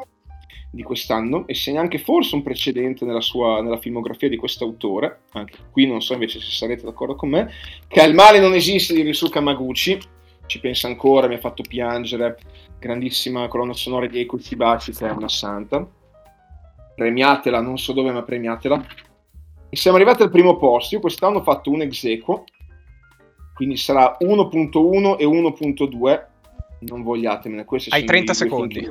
di quest'anno, e segna anche forse un precedente nella sua nella filmografia di quest'autore, anche qui non so invece se sarete d'accordo con me, che è Il male non esiste di Ryusuke Hamaguchi. Ci pensa ancora, mi ha fatto piangere, grandissima colonna sonora di Eiko Shibashi, che è una santa, premiatela, non so dove, ma premiatela. E siamo arrivati al primo posto. Io quest'anno ho fatto un ex aequo, quindi sarà uno punto uno e uno punto due, non vogliatemene. Questi hai sono trenta secondi.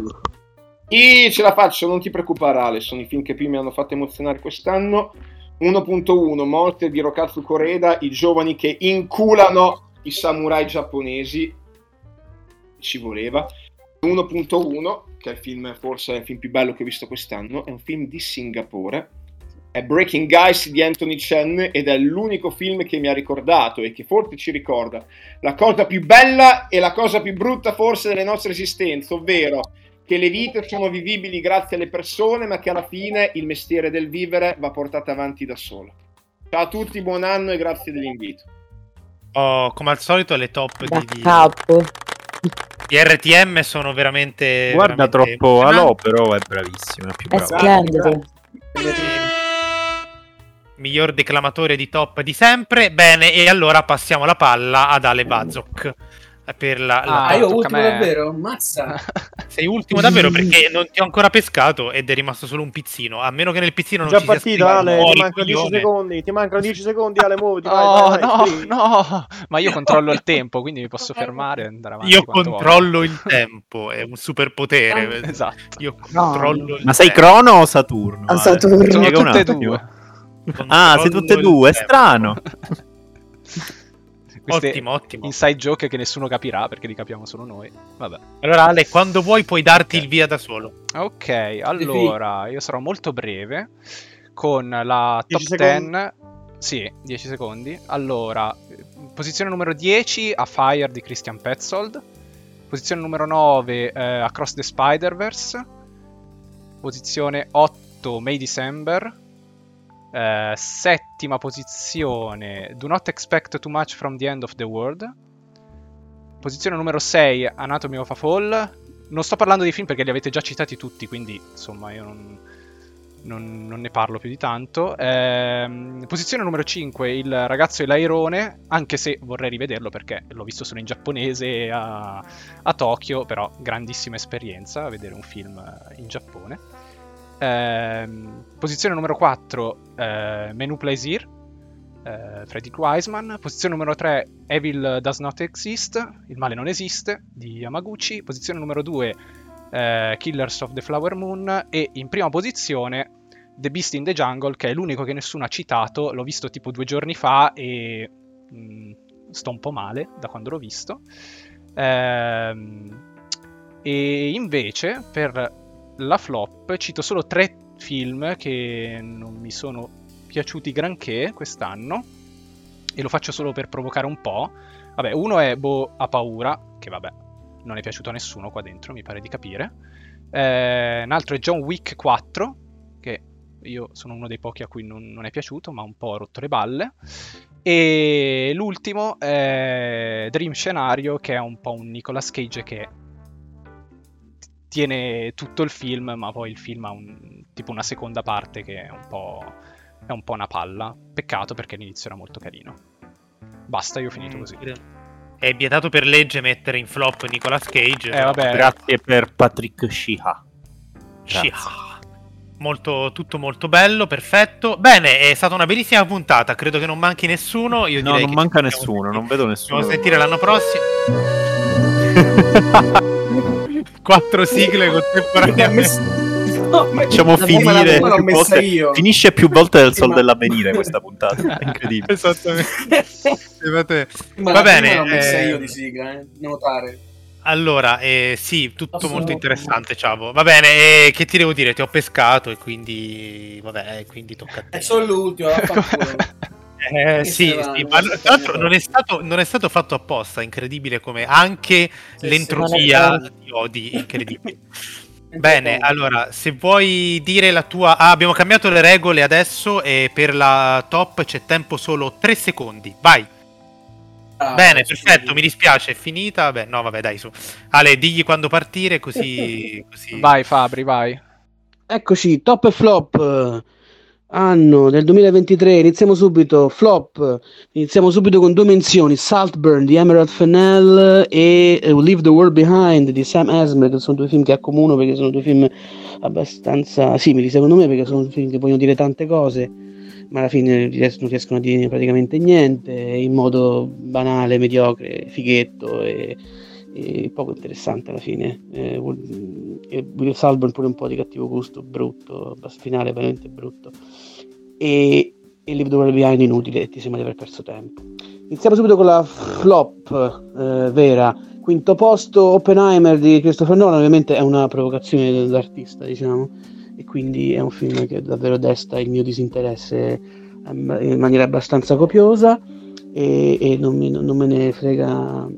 Ih, ce la faccio, non ti preoccupare Ale, sono i film che più mi hanno fatto emozionare quest'anno. Uno punto uno, morte di Rokatsu Koreda, i giovani che inculano i samurai giapponesi, ci voleva. Uno punto uno, che è il film, forse è il film più bello che ho visto quest'anno, è un film di Singapore, è Breaking Guys di Anthony Chen ed è l'unico film che mi ha ricordato e che forse ci ricorda la cosa più bella e la cosa più brutta forse delle nostre esistenze, ovvero che le vite sono vivibili grazie alle persone, ma che alla fine il mestiere del vivere va portato avanti da solo. Ciao a tutti, buon anno e grazie dell'invito. Oh, come al solito le top da di capo. Gli R T M sono veramente... Guarda veramente troppo Alò, però è bravissimo. È, più bravo. È splendido. Miglior declamatore di top di sempre. Bene, e allora passiamo la palla ad Ale Bazzoc. Per la, la ah, io ultimo me... davvero? Mazza! Sei ultimo davvero perché non ti ho ancora pescato ed è rimasto solo un pizzino. A meno che nel pizzino non già ci partito, sia Ale, ti mancano dieci secondi. Ti mancano dieci secondi, Ale, muoviti. Oh, vai, vai, no, no, ma io controllo il tempo, quindi mi posso fermare e andare avanti. Io controllo vuoi. il tempo, è un superpotere. Esatto. Io controllo no. il ma sei Crono o Saturno? Ah, Saturno. Sono tutte una, e due. Ah, sei tutte e due, è strano. Ottimo, ottimo. Inside joke che nessuno capirà perché li capiamo solo noi. Vabbè. Allora Ale, quando vuoi puoi darti okay. il via da solo. Ok, allora io sarò molto breve con la top dieci. Sì, dieci secondi. Allora, posizione numero dieci a Fire di Christian Petzold. Posizione numero nove eh, Across the Spider-Verse. Posizione otto May December. Uh, settima posizione Do Not Expect Too Much From The End Of The World. Posizione numero sei Anatomy Of A Fall. Non sto parlando di film perché li avete già citati tutti, quindi insomma io non, non, non ne parlo più di tanto. uh, Posizione numero cinque Il Ragazzo e l'Airone, anche se vorrei rivederlo perché l'ho visto solo in giapponese a, a Tokyo, però grandissima esperienza vedere un film in Giappone. Eh, posizione numero quattro eh, Menu Plaisir eh, Frederick Wiseman. Posizione numero tre Evil Does Not Exist, Il Male Non Esiste di Hamaguchi. Posizione numero due eh, Killers of the Flower Moon. E in prima posizione The Beast in the Jungle, che è l'unico che nessuno ha citato. L'ho visto tipo due giorni fa e mh, sto un po' male da quando l'ho visto. eh, E invece per la flop cito solo tre film che non mi sono piaciuti granché quest'anno e lo faccio solo per provocare un po'. Vabbè, uno è Boh ha paura, che vabbè non è piaciuto a nessuno qua dentro, mi pare di capire. Eh, un altro è John Wick quattro, che io sono uno dei pochi a cui non, non è piaciuto, ma un po' ha rotto le balle. E l'ultimo è Dream Scenario, che è un po' un Nicolas Cage che tiene tutto il film, ma poi il film ha un, tipo una seconda parte che è un po', è un po' una palla. Peccato perché all'inizio era molto carino. Basta, io ho finito mm, così. È vietato per legge mettere in flop Nicolas Cage. Eh, vabbè. Grazie per Patrick Sciha. Sciha. Molto, tutto molto bello, perfetto. Bene, è stata una bellissima puntata. Credo che non manchi nessuno. Io no, direi non che manca nessuno, sentire. non vedo nessuno. Ci dobbiamo sentire l'anno prossimo. Quattro sigle contemporaneamente. No, facciamo finire più volte. Io. Finisce più volte del Sol dell'Avvenire questa puntata. È incredibile. Esattamente. Ma va bene. L'ho messa eh... io di sigla, eh. Notare. Allora, eh, sì, tutto molto interessante, Ciavo. Va bene, eh, che ti devo dire? Ti ho pescato e quindi vabbè, quindi tocca a te. È solo l'ultimo. Eh, sì, sì, ma tra l'altro non è stato, non è stato fatto apposta, incredibile come anche sì, l'entropia di Odi, incredibile. Bene, allora, se vuoi dire la tua... Ah, abbiamo cambiato le regole adesso e per la top c'è tempo solo tre secondi, vai. Ah, bene, perfetto, sì. Mi dispiace, è finita. Beh, no, vabbè, dai, su. Ale, digli quando partire, così... così... Vai Fabri, vai. Eccoci, top e flop... Anno del duemilaventitré, iniziamo subito. Flop, iniziamo subito con due menzioni: Saltburn di Emerald Fennell e uh, Leave the World Behind di Sam Esmer, che sono due film che accomuno perché sono due film abbastanza simili, secondo me, perché sono film che vogliono dire tante cose, ma alla fine non riescono a dire praticamente niente in modo banale, mediocre, fighetto e, e poco interessante alla fine. Eh, Woody Allen pure un po' di cattivo gusto, brutto, finale veramente brutto, e, e Leave the World Behind inutile, ti sembra di aver perso tempo. Iniziamo subito con la flop eh, vera. Quinto posto, Oppenheimer di Christopher Nolan. Ovviamente è una provocazione dell'artista, diciamo, e quindi è un film che davvero desta il mio disinteresse in maniera abbastanza copiosa, e, e non, mi, non me ne frega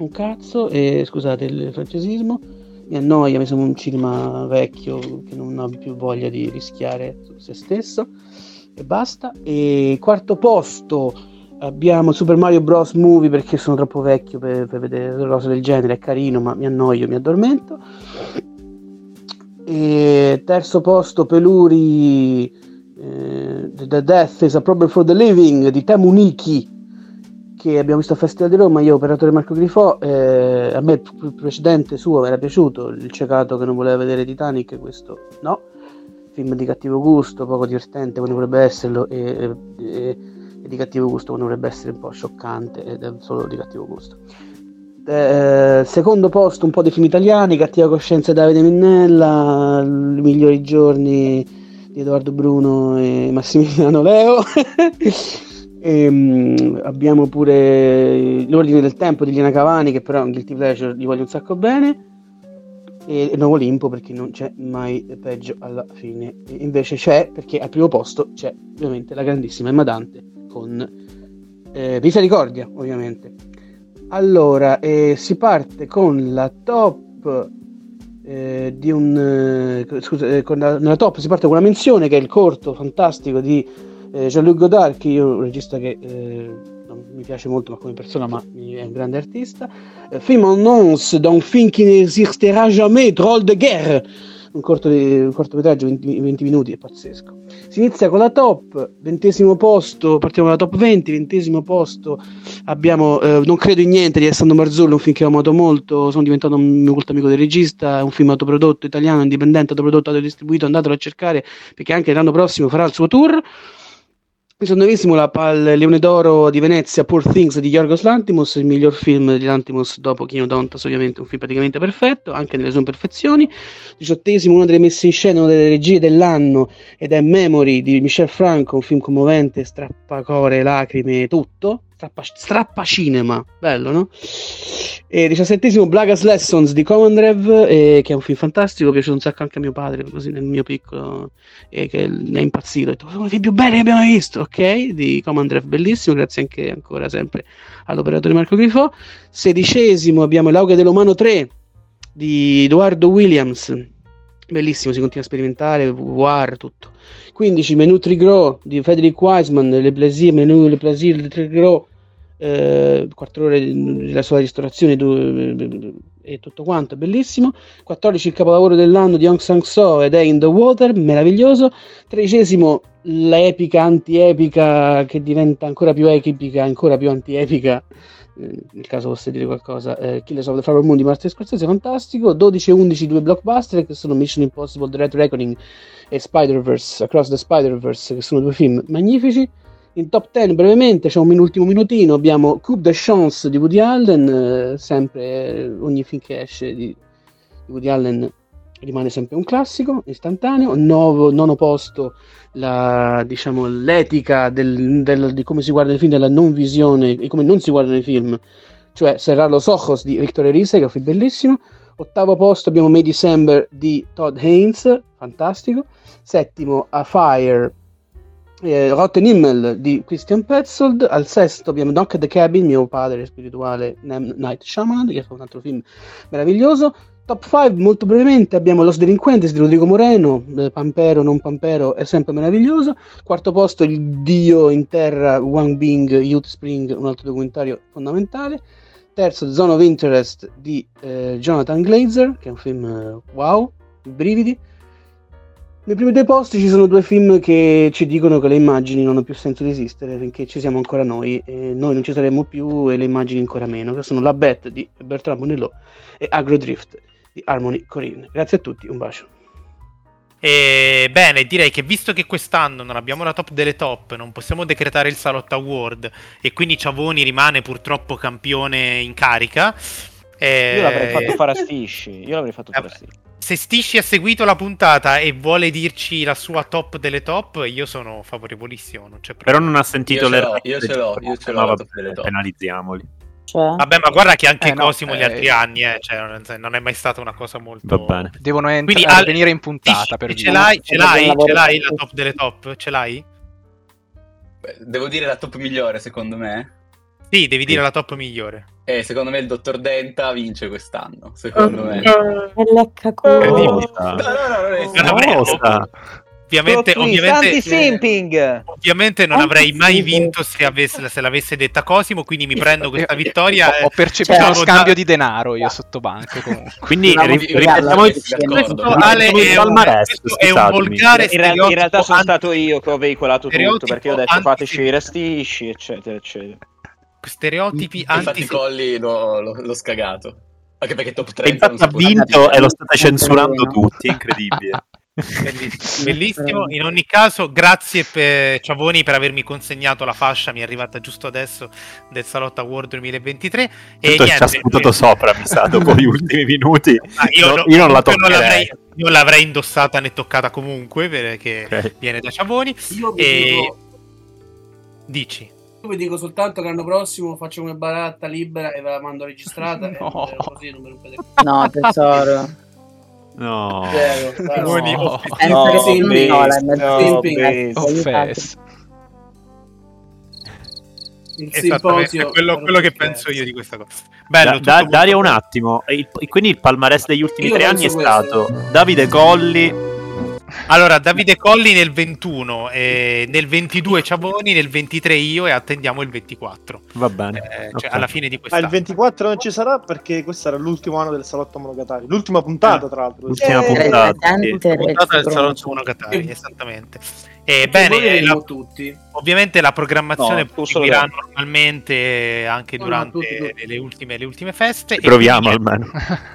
un cazzo, e scusate il francesismo, mi annoia, mi sembra un cinema vecchio che non ha più voglia di rischiare su se stesso e basta. E quarto posto abbiamo Super Mario Bros Movie, perché sono troppo vecchio per, per vedere cose del genere, è carino ma mi annoio, mi addormento. E terzo posto, Peluri, eh, The Death is a Problem for the Living di Temu Niki, che abbiamo visto a Festival di Roma. Io, operatore Marco Grifò, eh, a me il precedente suo mi era piaciuto, il cecato che non voleva vedere Titanic, questo no, film di cattivo gusto, poco divertente quando dovrebbe esserlo, e, e, e di cattivo gusto quando dovrebbe essere un po' scioccante, ed è solo di cattivo gusto. Eh, secondo posto, un po' di film italiani: Cattiva coscienza di Davide Minnella, I migliori giorni di Edoardo Bruno e Massimiliano Leo. E, mh, abbiamo pure L'ordine del tempo di Liana Cavani, che però è un guilty pleasure, gli voglio un sacco bene, e Nuovo Olimpo, perché non c'è mai peggio alla fine, e invece c'è, perché al primo posto c'è ovviamente la grandissima Emma Dante con eh, Misericordia, ovviamente. Allora, eh, si parte con la top eh, di un eh, scusa, eh, con la, nella top si parte con una menzione che è il corto fantastico di eh, Jean-Luc Godard, che io, un regista che eh, non mi piace molto ma come persona, ma è un grande artista. eh, Film en nonce d'un film qui n'existera jamais, Troll de guerre, un corto di, un cortometraggio, venti, venti minuti, è pazzesco. Si inizia con la top, ventesimo posto, partiamo dalla top venti, ventesimo posto abbiamo eh, Non credo in niente di Alessandro Marzullo, un film che ho amato molto, sono diventato un mio culto amico del regista, è un film autoprodotto italiano, indipendente, autoprodotto, autodistribuito, andatelo a cercare perché anche l'anno prossimo farà il suo tour. Secondo la pal Leone d'Oro di Venezia, Poor Things di Yorgos Lanthimos, il miglior film di Lanthimos dopo Kino Dontas, ovviamente un film praticamente perfetto, anche nelle sue imperfezioni. Diciottesimo, una delle messe in scena, una delle regie dell'anno, ed è Memory di Michel Franco, un film commovente, strappacore, lacrime, tutto, strappa, strappa cinema, bello, no? E diciassettesimo, Blagas Lessons di Comandrev, eh, che è un film fantastico, piace un sacco anche a mio padre, così nel mio piccolo, eh, che ne è impazzito, ha detto sono i film più belli che abbiamo visto, ok, di Comandrev, bellissimo, grazie anche ancora sempre all'operatore Marco Grifò. Sedicesimo abbiamo L'auge dell'umano tre di Eduardo Williams, bellissimo, si continua a sperimentare, war, tutto. Quindici, Menu Trigros di Frederick Wiseman, le plaisir, Menu, le plaisir de Trigros, Eh, quattro ore della sua ristorazione du- e tutto quanto, bellissimo. quattordici, il capolavoro dell'anno di Hong Sang-soo ed è In the Water, meraviglioso. Tredicesimo, l'epica antiepica che diventa ancora più epica, ancora più antiepica, eh, nel caso fosse dire qualcosa, eh, Killers of the Flower Moon di Martin Scorsese, fantastico. dodici e undici, due blockbuster che sono Mission Impossible The Red Reckoning e Spider-Verse Across the Spider-Verse, che sono due film magnifici. In top dieci, brevemente, c'è un min- ultimo minutino, abbiamo Coupe de Chance di Woody Allen, eh, sempre eh, ogni film che esce di, di Woody Allen rimane sempre un classico, istantaneo. Novo, nono posto, la, diciamo, l'etica del, del, di come si guardano i film, della non visione e come non si guardano i film, cioè Cerrar los ojos di Victor Erice, che è un film bellissimo. Ottavo posto abbiamo May December di Todd Haynes, fantastico. Settimo, A Fire, Eh, Rotten Himmel di Christian Petzold. Al sesto abbiamo Knock at the Cabin, mio padre spirituale, Night Shyamalan, che è un altro film meraviglioso. Top cinque, molto brevemente, abbiamo Los Delinquentes di Rodrigo Moreno, eh, Pampero non Pampero, è sempre meraviglioso. Quarto posto, Il Dio in Terra, One Being, Youth Spring, un altro documentario fondamentale. Terzo, Zone of Interest di eh, Jonathan Glazer, che è un film eh, wow, brividi. Nei primi due posti ci sono due film che ci dicono che le immagini non hanno più senso di esistere finché ci siamo ancora noi, e noi non ci saremo più e le immagini ancora meno, che sono La Bête di Bertrand Bonello e Agrodrift di Harmony Corine. Grazie a tutti, un bacio. E bene, direi che visto che quest'anno non abbiamo la top delle top, non possiamo decretare il Salotta Award e quindi Ciavoni rimane purtroppo campione in carica. Eh, io l'avrei fatto fare a Stisci. Io l'avrei fatto fare a Stisci. Se Stisci ha seguito la puntata e vuole dirci la sua top delle top, io sono favorevolissimo. Non c'è Però non ha sentito io le l'ho, Io ce l'ho, io ce l'ho. La top delle top. Penalizziamoli. Cioè? Vabbè, ma guarda che anche eh, no, Cosimo eh, gli altri eh, anni eh, cioè, non è mai stata una cosa molto. Va bene. Devono entr- Quindi, Ale, venire in puntata. Per ce l'hai, ce l'hai, ce l'hai la top delle top? Ce l'hai? Beh, devo dire la top migliore, secondo me. Sì, devi dire sì. la top migliore. Eh, secondo me il dottor Denta vince quest'anno. Secondo oh, me. Lecca cosa. No, no, no, no. Ovviamente, ovviamente, ovviamente non avrei mai vinto se, avesse, se l'avesse detta Cosimo, quindi mi prendo questa vittoria. Ho percepito uno scambio da... di denaro io sotto banco. Quindi ripetiamo il palmarès. È un volgare. In realtà sono stato io che ho veicolato tutto, perché ho detto fateci i rastisci, eccetera, eccetera. Stereotipi anti. Colli l'ho, l'ho, l'ho scagato. Anche perché top tre. Infatti ha vinto e lo state censurando tutti. Incredibile. Bellissimo. Bellissimo. In ogni caso, grazie per Ciavoni per avermi consegnato la fascia. Mi è arrivata giusto adesso del Salotto Award duemilaventitré. E tutto niente. Ci ha sputato sopra, mi sa, dopo gli ultimi minuti. Ah, io, no, no, io non la toccherei. Io l'avrei indossata né toccata comunque perché okay. viene da Ciavoni. Io e dico... dici. Vi dico soltanto che l'anno prossimo faccio come Baratta libera e ve la mando registrata. No, e così non me no tesoro. No, no, il simposio quello, quello che penso io di questa cosa. Bello, da, da, Dario un attimo. Il, quindi il palmarès degli ultimi io tre anni questo. È stato Davide Colli. Allora, Davide Colli nel ventuno, eh, nel ventidue Ciavoni, nel ventitré io e attendiamo il ventiquattro. Va bene. Eh, okay. Cioè alla fine di quest'anno. Ma il ventiquattro non ci sarà perché questo era l'ultimo anno del Salotto Monogatari. L'ultima puntata, tra l'altro. L'ultima eh, puntata. L'ultima puntata del Salotto Monogatari, esattamente. E eh, bene, la, tutti. Ovviamente la programmazione no, proseguirà normalmente anche no, durante no, tutti, tutti. Le, ultime, le ultime feste. Ci proviamo quindi, almeno.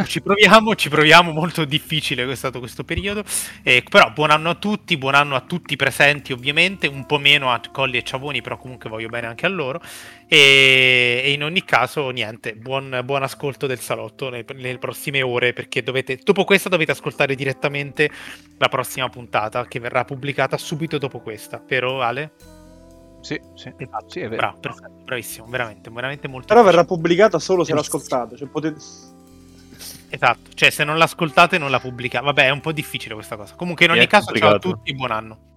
Ci proviamo, ci proviamo, molto difficile è stato questo periodo. Eh, però buon anno a tutti, buon anno a tutti i presenti ovviamente, un po' meno a Colli e Ciavoni, però comunque voglio bene anche a loro. E, e in ogni caso niente, buon, buon ascolto del salotto nelle, nelle prossime ore perché dovete, dopo questa dovete ascoltare direttamente la prossima puntata che verrà pubblicata subito dopo questa, vero Ale? Sì, sì, esatto. Sì, è vero. Bravo, perfetto, bravissimo, veramente, veramente molto. Però difficile. Verrà pubblicata solo se l'ascoltate, cioè potete... Esatto, cioè se non l'ascoltate non la pubblica. Vabbè, è un po' difficile questa cosa. Comunque in ogni caso ciao a tutti, buon anno.